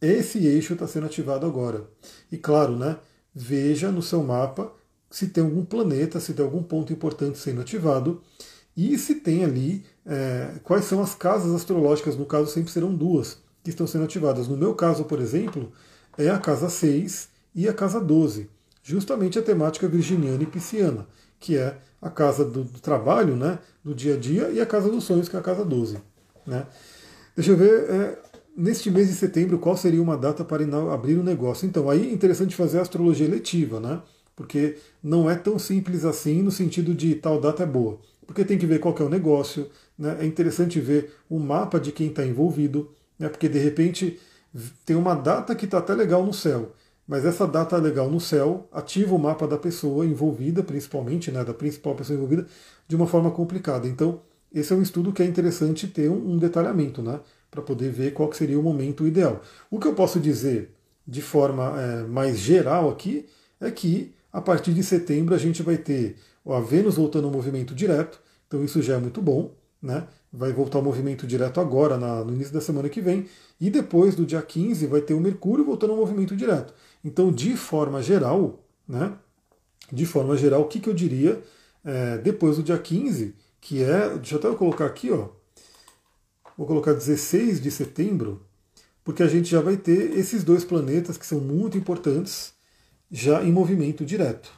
Esse eixo está sendo ativado agora. E claro, né, veja no seu mapa se tem algum planeta, se tem algum ponto importante sendo ativado, e se tem ali é, quais são as casas astrológicas, no caso sempre serão duas, que estão sendo ativadas. No meu caso, por exemplo, é a casa seis e a casa doze, justamente a temática virginiana e pisciana, que é a casa do, do trabalho, né, do dia a dia, e a casa dos sonhos, que é a casa doze. Né? Deixa eu ver, é, neste mês de setembro, qual seria uma data para abrir um negócio? Então, aí é interessante fazer a astrologia eletiva, né? Porque não é tão simples assim no sentido de tal data é boa. Porque tem que ver qual que é o negócio, né? É interessante ver o mapa de quem está envolvido, né? Porque de repente tem uma data que está até legal no céu, mas essa data legal no céu ativa o mapa da pessoa envolvida, principalmente, né? Da principal pessoa envolvida, de uma forma complicada. Então, esse é um estudo que é interessante ter um detalhamento, né, para poder ver qual que seria o momento ideal. O que eu posso dizer de forma é, mais geral aqui é que a partir de setembro a gente vai ter a Vênus voltando ao movimento direto, então isso já é muito bom, né? vai voltar ao movimento direto agora, na, no início da semana que vem, e depois do dia quinze vai ter o Mercúrio voltando ao movimento direto. Então, de forma geral, né, de forma geral, o que, que eu diria é, depois do dia quinze, que é, deixa eu até colocar aqui, ó, vou colocar dezesseis de setembro, porque a gente já vai ter esses dois planetas que são muito importantes já em movimento direto.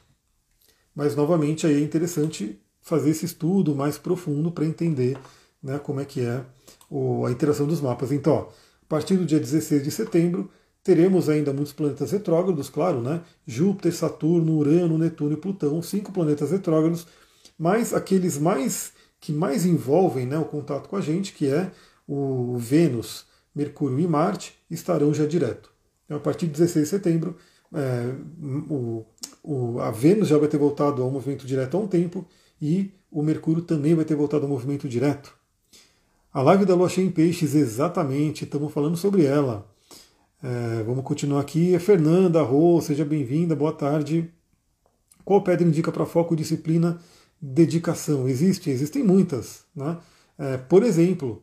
Mas, novamente, aí é interessante fazer esse estudo mais profundo para entender, né, como é que é a interação dos mapas. Então, ó, a partir do dia dezesseis de setembro, teremos ainda muitos planetas retrógrados, claro, né? Júpiter, Saturno, Urano, Netuno e Plutão, cinco planetas retrógrados, mas aqueles mais que mais envolvem, né, o contato com a gente, que é o Vênus, Mercúrio e Marte, estarão já direto. Então, a partir de dezesseis de setembro, é, o, o, a Vênus já vai ter voltado ao movimento direto há um tempo e o Mercúrio também vai ter voltado ao movimento direto. A live da Lua Cheia em Peixes, exatamente, estamos falando sobre ela. É, vamos continuar aqui. A Fernanda, a Rô, seja bem-vinda, boa tarde. Qual pedra indica para foco, disciplina, dedicação? Existe, existem muitas, né? É, por exemplo,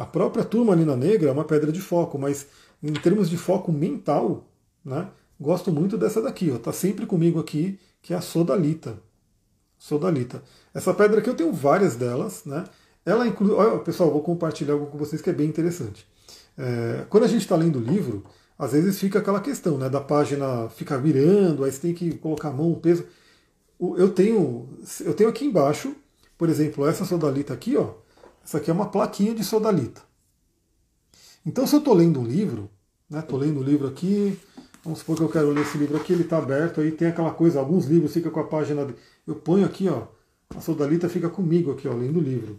a própria turmalina negra é uma pedra de foco, mas em termos de foco mental, né, gosto muito dessa daqui, ó, tá sempre comigo aqui, que é a sodalita. Sodalita. Essa pedra aqui eu tenho várias delas, né? Ela inclui... Olha, pessoal, vou compartilhar algo com vocês que é bem interessante. É, quando a gente está lendo o livro, às vezes fica aquela questão, né, da página ficar virando, aí você tem que colocar a mão, o peso. Eu tenho, eu tenho aqui embaixo, por exemplo, essa sodalita aqui, ó, essa aqui é uma plaquinha de sodalita. Então, se eu estou lendo um livro, né, estou lendo um livro aqui, vamos supor que eu quero ler esse livro aqui, ele está aberto, aí tem aquela coisa, alguns livros ficam com a página... Eu ponho aqui, ó, a sodalita fica comigo aqui, ó, lendo o livro.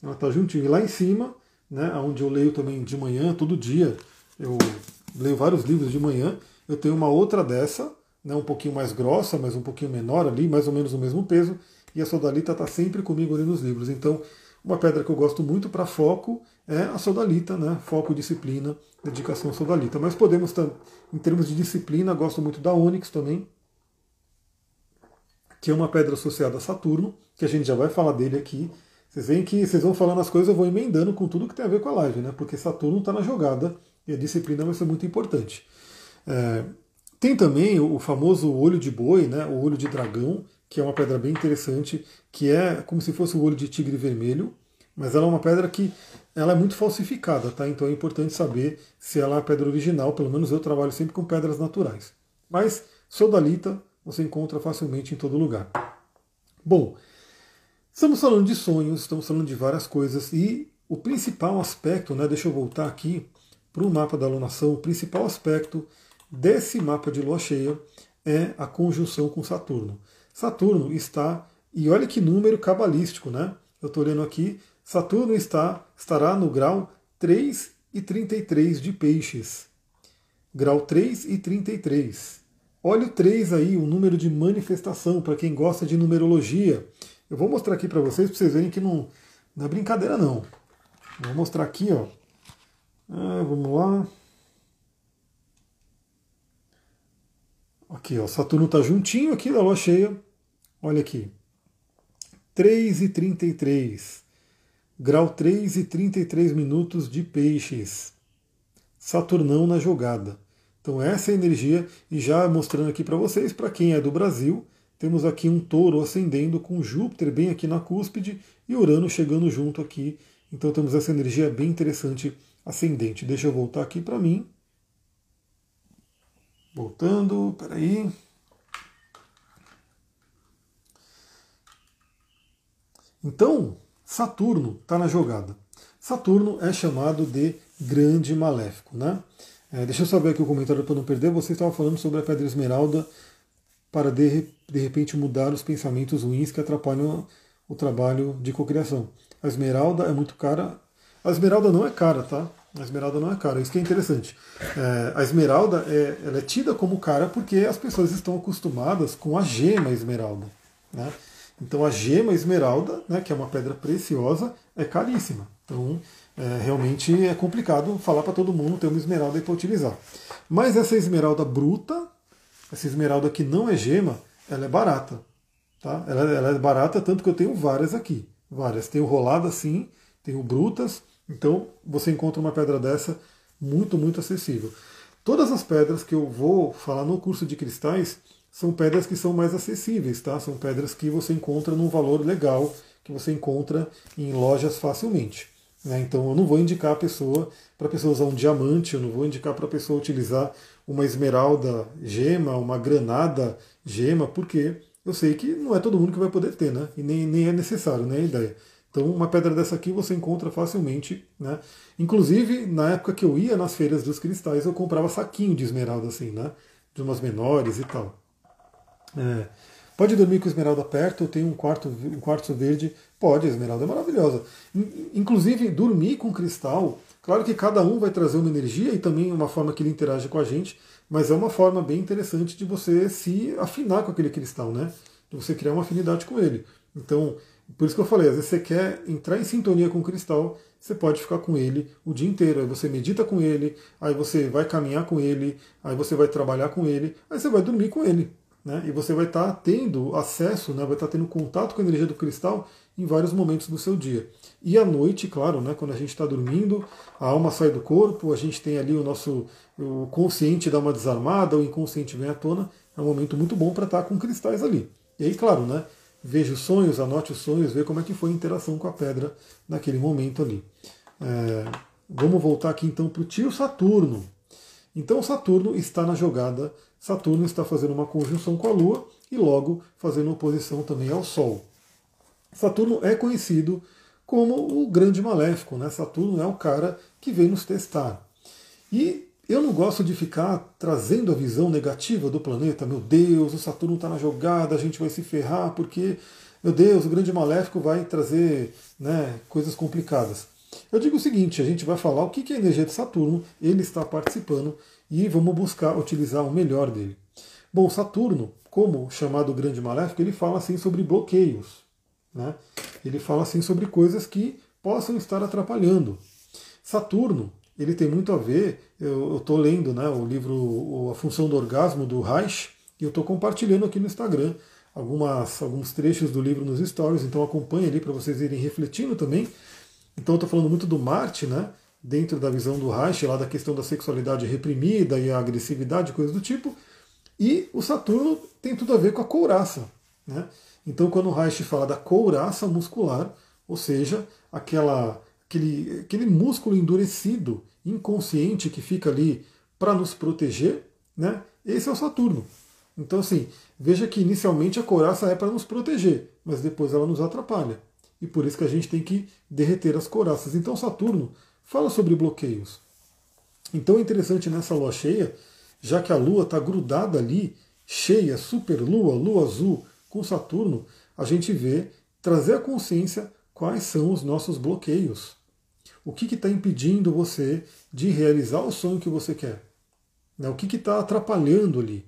Ela está juntinho. E lá em cima, né, onde eu leio também de manhã, todo dia, eu leio vários livros de manhã, eu tenho uma outra dessa, né, um pouquinho mais grossa, mas um pouquinho menor ali, mais ou menos o mesmo peso, e a sodalita está sempre comigo ali nos livros. Então, uma pedra que eu gosto muito para foco é a sodalita, né, foco, disciplina, dedicação à sodalita. Mas podemos, em termos de disciplina, gosto muito da ônix também, que é uma pedra associada a Saturno, que a gente já vai falar dele aqui. Vocês veem que vocês vão falando as coisas, eu vou emendando com tudo que tem a ver com a live, né? Porque Saturno está na jogada e a disciplina vai ser muito importante. É, tem também o famoso olho de boi, né? O olho de dragão, que é uma pedra bem interessante, que é como se fosse o olho de tigre vermelho, mas ela é uma pedra que ela é muito falsificada, tá? Então é importante saber se ela é a pedra original, pelo menos eu trabalho sempre com pedras naturais. Mas sodalita você encontra facilmente em todo lugar. Bom, estamos falando de sonhos, estamos falando de várias coisas, e o principal aspecto, né, deixa eu voltar aqui para o mapa da alunação, o principal aspecto desse mapa de lua cheia é a conjunção com Saturno. Saturno está, e olha que número cabalístico, né? Eu estou olhando aqui, Saturno está, estará no grau três e trinta e três de peixes. Grau três e trinta e três. Olha o três aí, o número de manifestação, para quem gosta de numerologia. Eu vou mostrar aqui para vocês, para vocês verem que não, não é brincadeira, não. Eu vou mostrar aqui, ó. Ah, vamos lá. Aqui, ó. Saturno está juntinho aqui da lua cheia. Olha aqui. três e trinta e três. Grau três e trinta e três minutos de peixes. Saturnão na jogada. Então essa é a energia. E já mostrando aqui para vocês, para quem é do Brasil... Temos aqui um touro ascendendo com Júpiter bem aqui na cúspide e Urano chegando junto aqui. Então temos essa energia bem interessante ascendente. Deixa eu voltar aqui para mim. Voltando, peraí. Então, Saturno está na jogada. Saturno é chamado de grande maléfico, né? É, deixa eu saber aqui o comentário para não perder. Vocês estavam falando sobre a pedra esmeralda para de, de repente mudar os pensamentos ruins que atrapalham o trabalho de cocriação. A esmeralda é muito cara. A esmeralda não é cara, tá? A esmeralda não é cara, isso que é interessante. É, a esmeralda é, ela é tida como cara porque as pessoas estão acostumadas com a gema esmeralda, né? Então a gema esmeralda, né, que é uma pedra preciosa, é caríssima. Então é, realmente é complicado falar para todo mundo ter uma esmeralda para utilizar. Mas essa esmeralda bruta, essa esmeralda que não é gema, ela é barata. Tá? Ela, ela é barata, tanto que eu tenho várias aqui. Várias. Tenho rolada assim, tenho brutas, então você encontra uma pedra dessa muito, muito acessível. Todas as pedras que eu vou falar no curso de cristais são pedras que são mais acessíveis, tá? São pedras que você encontra num valor legal, que você encontra em lojas facilmente, né? Então eu não vou indicar a pessoa, para a pessoa usar um diamante, eu não vou indicar para a pessoa utilizar uma esmeralda gema, uma granada gema, porque eu sei que não é todo mundo que vai poder ter, né? E nem, nem é necessário, nem é ideia. Então uma pedra dessa aqui você encontra facilmente, né? Inclusive, na época que eu ia nas feiras dos cristais, eu comprava saquinho de esmeralda assim, né? De umas menores e tal. É. Pode dormir com esmeralda perto, eu tenho um quarto, um quartzo verde. Pode, a esmeralda é maravilhosa. Inclusive, dormir com cristal, claro que cada um vai trazer uma energia e também uma forma que ele interage com a gente, mas é uma forma bem interessante de você se afinar com aquele cristal, né? De você criar uma afinidade com ele. Então, por isso que eu falei, às vezes você quer entrar em sintonia com o cristal, você pode ficar com ele o dia inteiro, aí você medita com ele, aí você vai caminhar com ele, aí você vai trabalhar com ele, aí você vai dormir com ele, né? E você vai estar tendo acesso, né? Vai estar tendo contato com a energia do cristal em vários momentos do seu dia. E à noite, claro, né? Quando a gente está dormindo, a alma sai do corpo, a gente tem ali o nosso o consciente dá uma desarmada, o inconsciente vem à tona, é um momento muito bom para estar com cristais ali. E aí, claro, né? Veja os sonhos, anote os sonhos, vê como é que foi a interação com a pedra naquele momento ali. É, vamos voltar aqui então para o tio Saturno. Então Saturno está na jogada, Saturno está fazendo uma conjunção com a Lua e logo fazendo oposição também ao Sol. Saturno é conhecido como o grande maléfico, né? Saturno é o cara que vem nos testar. E eu não gosto de ficar trazendo a visão negativa do planeta. Meu Deus, o Saturno está na jogada, a gente vai se ferrar porque, meu Deus, o grande maléfico vai trazer, né, coisas complicadas. Eu digo o seguinte, a gente vai falar o que é a energia de Saturno, ele está participando e vamos buscar utilizar o melhor dele. Bom, Saturno, como chamado grande maléfico, ele fala assim sobre bloqueios, né? Ele fala assim sobre coisas que possam estar atrapalhando. Saturno, ele tem muito a ver, eu estou lendo, né, o livro A Função do Orgasmo, do Reich, e eu estou compartilhando aqui no Instagram algumas, alguns trechos do livro nos stories, então acompanhe ali para vocês irem refletindo também. Então eu estou falando muito do Marte, né, dentro da visão do Reich, lá da questão da sexualidade reprimida e a agressividade, coisas do tipo, e o Saturno tem tudo a ver com a couraça, né? Então quando o Reich fala da couraça muscular, ou seja, aquela... Aquele, aquele músculo endurecido, inconsciente, que fica ali para nos proteger, né? Esse é o Saturno. Então, assim, veja que inicialmente a couraça é para nos proteger, mas depois ela nos atrapalha. E por isso que a gente tem que derreter as couraças. Então, Saturno fala sobre bloqueios. Então, é interessante nessa lua cheia, já que a lua está grudada ali, cheia, super lua, lua azul, com Saturno, a gente vê trazer a consciência quais são os nossos bloqueios. O que está impedindo você de realizar o sonho que você quer? Né? O que está atrapalhando ali?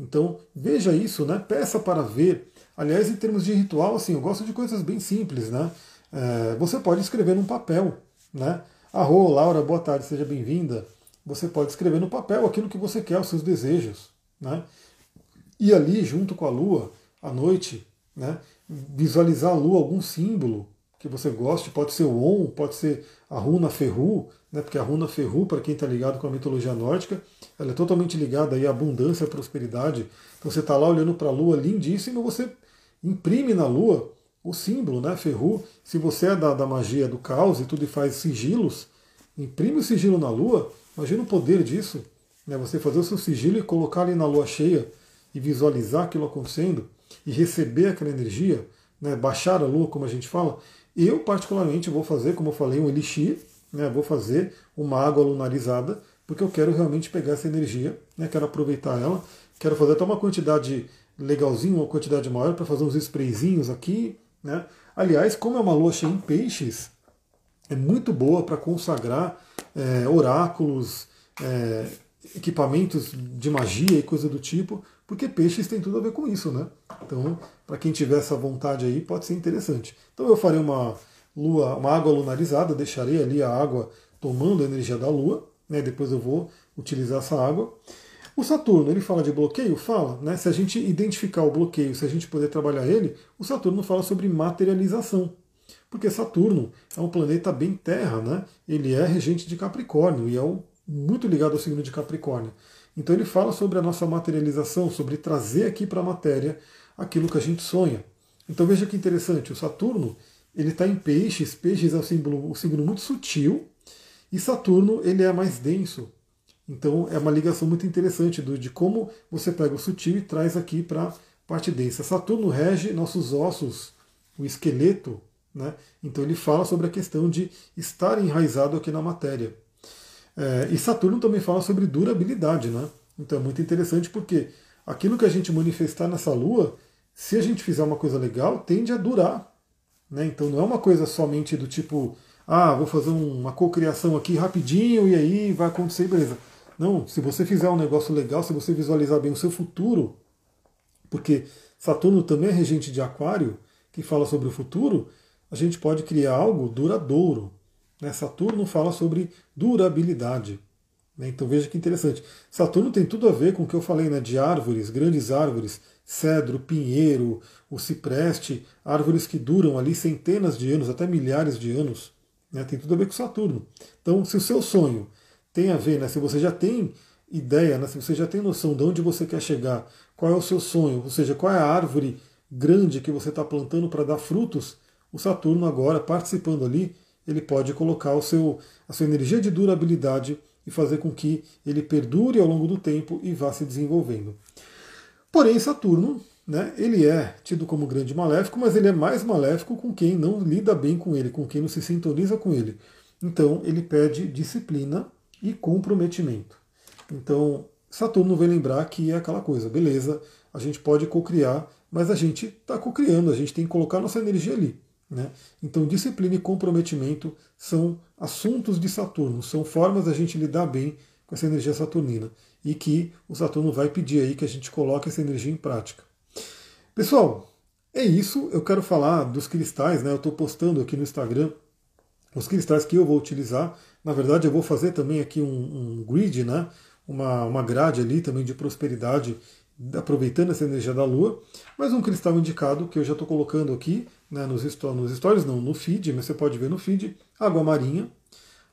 Então, veja isso, né? Peça para ver. Aliás, em termos de ritual, assim, eu gosto de coisas bem simples, né? É, você pode escrever num papel, né? Arro, Laura, boa tarde, seja bem-vinda. Você pode escrever no papel aquilo que você quer, os seus desejos, né? E ali, junto com a lua, à noite, né? Visualizar a lua, algum símbolo que você goste, pode ser o Om, pode ser a Runa Ferru, né? Porque a Runa Ferru, para quem está ligado com a mitologia nórdica, ela é totalmente ligada aí à abundância, à prosperidade. Então você está lá olhando para a lua, lindíssimo, você imprime na lua o símbolo, né? Ferru, se você é da, da magia do caos e tudo e faz sigilos, imprime o sigilo na lua, imagina o poder disso, né? Você fazer o seu sigilo e colocar ali na lua cheia e visualizar aquilo acontecendo e receber aquela energia, né? Baixar a lua, como a gente fala. Eu, particularmente, vou fazer, como eu falei, um elixir, né? Vou fazer uma água lunarizada, porque eu quero realmente pegar essa energia, né? Quero aproveitar ela, quero fazer até uma quantidade legalzinha, uma quantidade maior, para fazer uns sprayzinhos aqui, né? Aliás, como é uma lua cheia em peixes, é muito boa para consagrar é, oráculos, é, equipamentos de magia e coisa do tipo, porque peixes tem tudo a ver com isso, né? Então, para quem tiver essa vontade aí, pode ser interessante. Então eu farei uma, lua, uma água lunarizada, deixarei ali a água tomando a energia da lua, né? Depois eu vou utilizar essa água. O Saturno, ele fala de bloqueio? Fala, né? Se a gente identificar o bloqueio, se a gente puder trabalhar ele, o Saturno fala sobre materialização. Porque Saturno é um planeta bem terra, né? Ele é regente de Capricórnio e é um, muito ligado ao signo de Capricórnio. Então ele fala sobre a nossa materialização, sobre trazer aqui para a matéria aquilo que a gente sonha. Então veja que interessante, o Saturno ele está em peixes, peixes é um, símbolo, um signo muito sutil, e Saturno ele é mais denso. Então é uma ligação muito interessante do, de como você pega o sutil e traz aqui para a parte densa. Saturno rege nossos ossos, o esqueleto, né? Então ele fala sobre a questão de estar enraizado aqui na matéria. É, e Saturno também fala sobre durabilidade, né? Então é muito interessante porque aquilo que a gente manifestar nessa Lua, se a gente fizer uma coisa legal, tende a durar, né? Então não é uma coisa somente do tipo, ah, vou fazer uma cocriação aqui rapidinho e aí vai acontecer, beleza. Não, se você fizer um negócio legal, se você visualizar bem o seu futuro, porque Saturno também é regente de Aquário, que fala sobre o futuro, a gente pode criar algo duradouro. Né? Saturno fala sobre durabilidade. Né? Então veja que interessante. Saturno tem tudo a ver com o que eu falei, né? De árvores, grandes árvores, cedro, pinheiro, o cipreste, árvores que duram ali centenas de anos, até milhares de anos. Né? Tem tudo a ver com Saturno. Então se o seu sonho tem a ver, né? Se você já tem ideia, né? Se você já tem noção de onde você quer chegar, qual é o seu sonho, ou seja, qual é a árvore grande que você está plantando para dar frutos, o Saturno agora participando ali, ele pode colocar o seu, a sua energia de durabilidade e fazer com que ele perdure ao longo do tempo e vá se desenvolvendo. Porém, Saturno, né, ele é tido como grande maléfico, mas ele é mais maléfico com quem não lida bem com ele, com quem não se sintoniza com ele. Então, ele pede disciplina e comprometimento. Então, Saturno vai lembrar que é aquela coisa, beleza, a gente pode cocriar, mas a gente está cocriando, a gente tem que colocar nossa energia ali. Né? Então disciplina e comprometimento são assuntos de Saturno, são formas da gente lidar bem com essa energia saturnina e que o Saturno vai pedir aí que a gente coloque essa energia em prática. Pessoal, é isso, eu quero falar dos cristais, né? Eu estou postando aqui no Instagram os cristais que eu vou utilizar, na verdade eu vou fazer também aqui um, um grid, né? uma, uma grade ali também de prosperidade, aproveitando essa energia da Lua, mas um cristal indicado que eu já estou colocando aqui, né, nos, nos stories, não, no feed, mas você pode ver no feed, água marinha.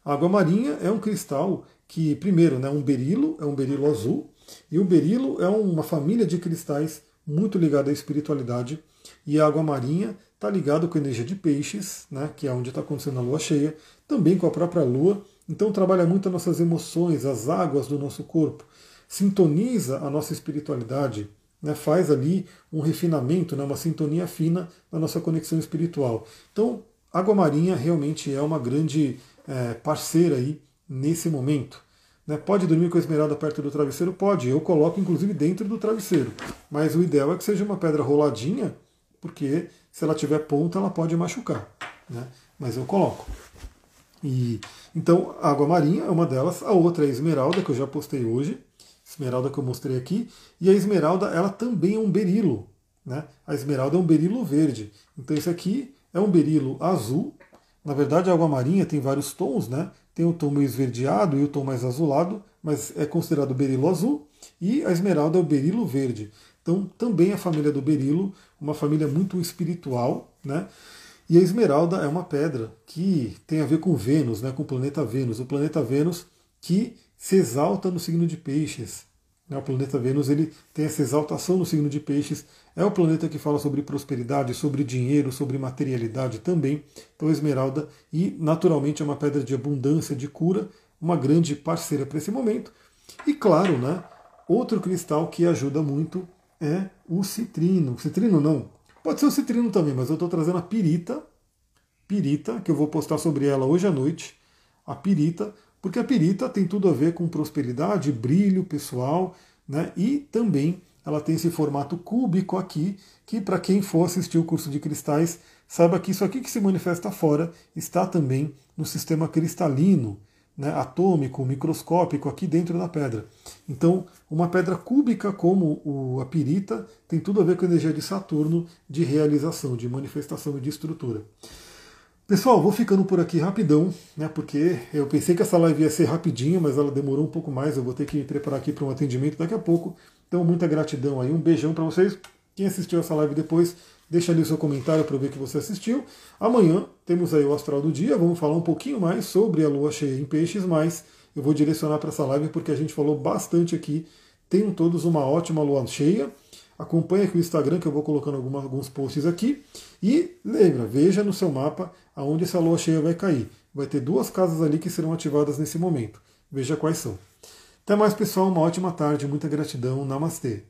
A água marinha é um cristal que, primeiro, né, um berilo, é um berilo azul, e o berilo é uma família de cristais muito ligada à espiritualidade, e a água marinha está ligada com a energia de peixes, né, que é onde está acontecendo a lua cheia, também com a própria lua, então trabalha muito as nossas emoções, as águas do nosso corpo, sintoniza a nossa espiritualidade, né? Faz ali um refinamento, né? Uma sintonia fina na nossa conexão espiritual. Então, água marinha realmente é uma grande é, parceira aí nesse momento. Né? Pode dormir com a esmeralda perto do travesseiro? Pode, eu coloco inclusive dentro do travesseiro, mas o ideal é que seja uma pedra roladinha, porque se ela tiver ponta ela pode machucar, né? Mas eu coloco. E, então, a água marinha é uma delas, a outra é a esmeralda, que eu já postei hoje, esmeralda que eu mostrei aqui, e a esmeralda ela também é um berilo, né? A esmeralda é um berilo verde, então esse aqui é um berilo azul, na verdade a água marinha tem vários tons, né? Tem o tom meio esverdeado e o tom mais azulado, mas é considerado berilo azul, e a esmeralda é o berilo verde, então também a família do berilo, uma família muito espiritual, né? E a esmeralda é uma pedra que tem a ver com Vênus, né? Com o planeta Vênus, o planeta Vênus que se exalta no signo de peixes. O planeta Vênus ele tem essa exaltação no signo de peixes. É o planeta que fala sobre prosperidade, sobre dinheiro, sobre materialidade também. Então a esmeralda, e naturalmente é uma pedra de abundância, de cura, uma grande parceira para esse momento. E claro, né, outro cristal que ajuda muito é o citrino. Citrino não, pode ser o citrino também, mas eu estou trazendo a pirita, pirita, que eu vou postar sobre ela hoje à noite, a pirita, porque a pirita tem tudo a ver com prosperidade, brilho pessoal, né? E também ela tem esse formato cúbico aqui, que para quem for assistir o curso de cristais, saiba que isso aqui que se manifesta fora está também no sistema cristalino, né? Atômico, microscópico, aqui dentro da pedra. Então, uma pedra cúbica como o, a pirita tem tudo a ver com a energia de Saturno, de realização, de manifestação e de estrutura. Pessoal, vou ficando por aqui rapidão, né? Porque eu pensei que essa live ia ser rapidinha, mas ela demorou um pouco mais, eu vou ter que me preparar aqui para um atendimento daqui a pouco. Então, muita gratidão aí, um beijão para vocês. Quem assistiu essa live depois, Deixa ali o seu comentário para eu ver que você assistiu. Amanhã temos aí o Astral do Dia, vamos falar um pouquinho mais sobre a Lua Cheia em Peixes, mas eu vou direcionar para essa live porque a gente falou bastante aqui. Tenham todos uma ótima lua cheia. Acompanhe aqui o Instagram, que eu vou colocando algumas, alguns posts aqui. E lembra, veja no seu mapa aonde essa lua cheia vai cair. Vai ter duas casas ali que serão ativadas nesse momento. Veja quais são. Até mais, pessoal. Uma ótima tarde. Muita gratidão. Namastê.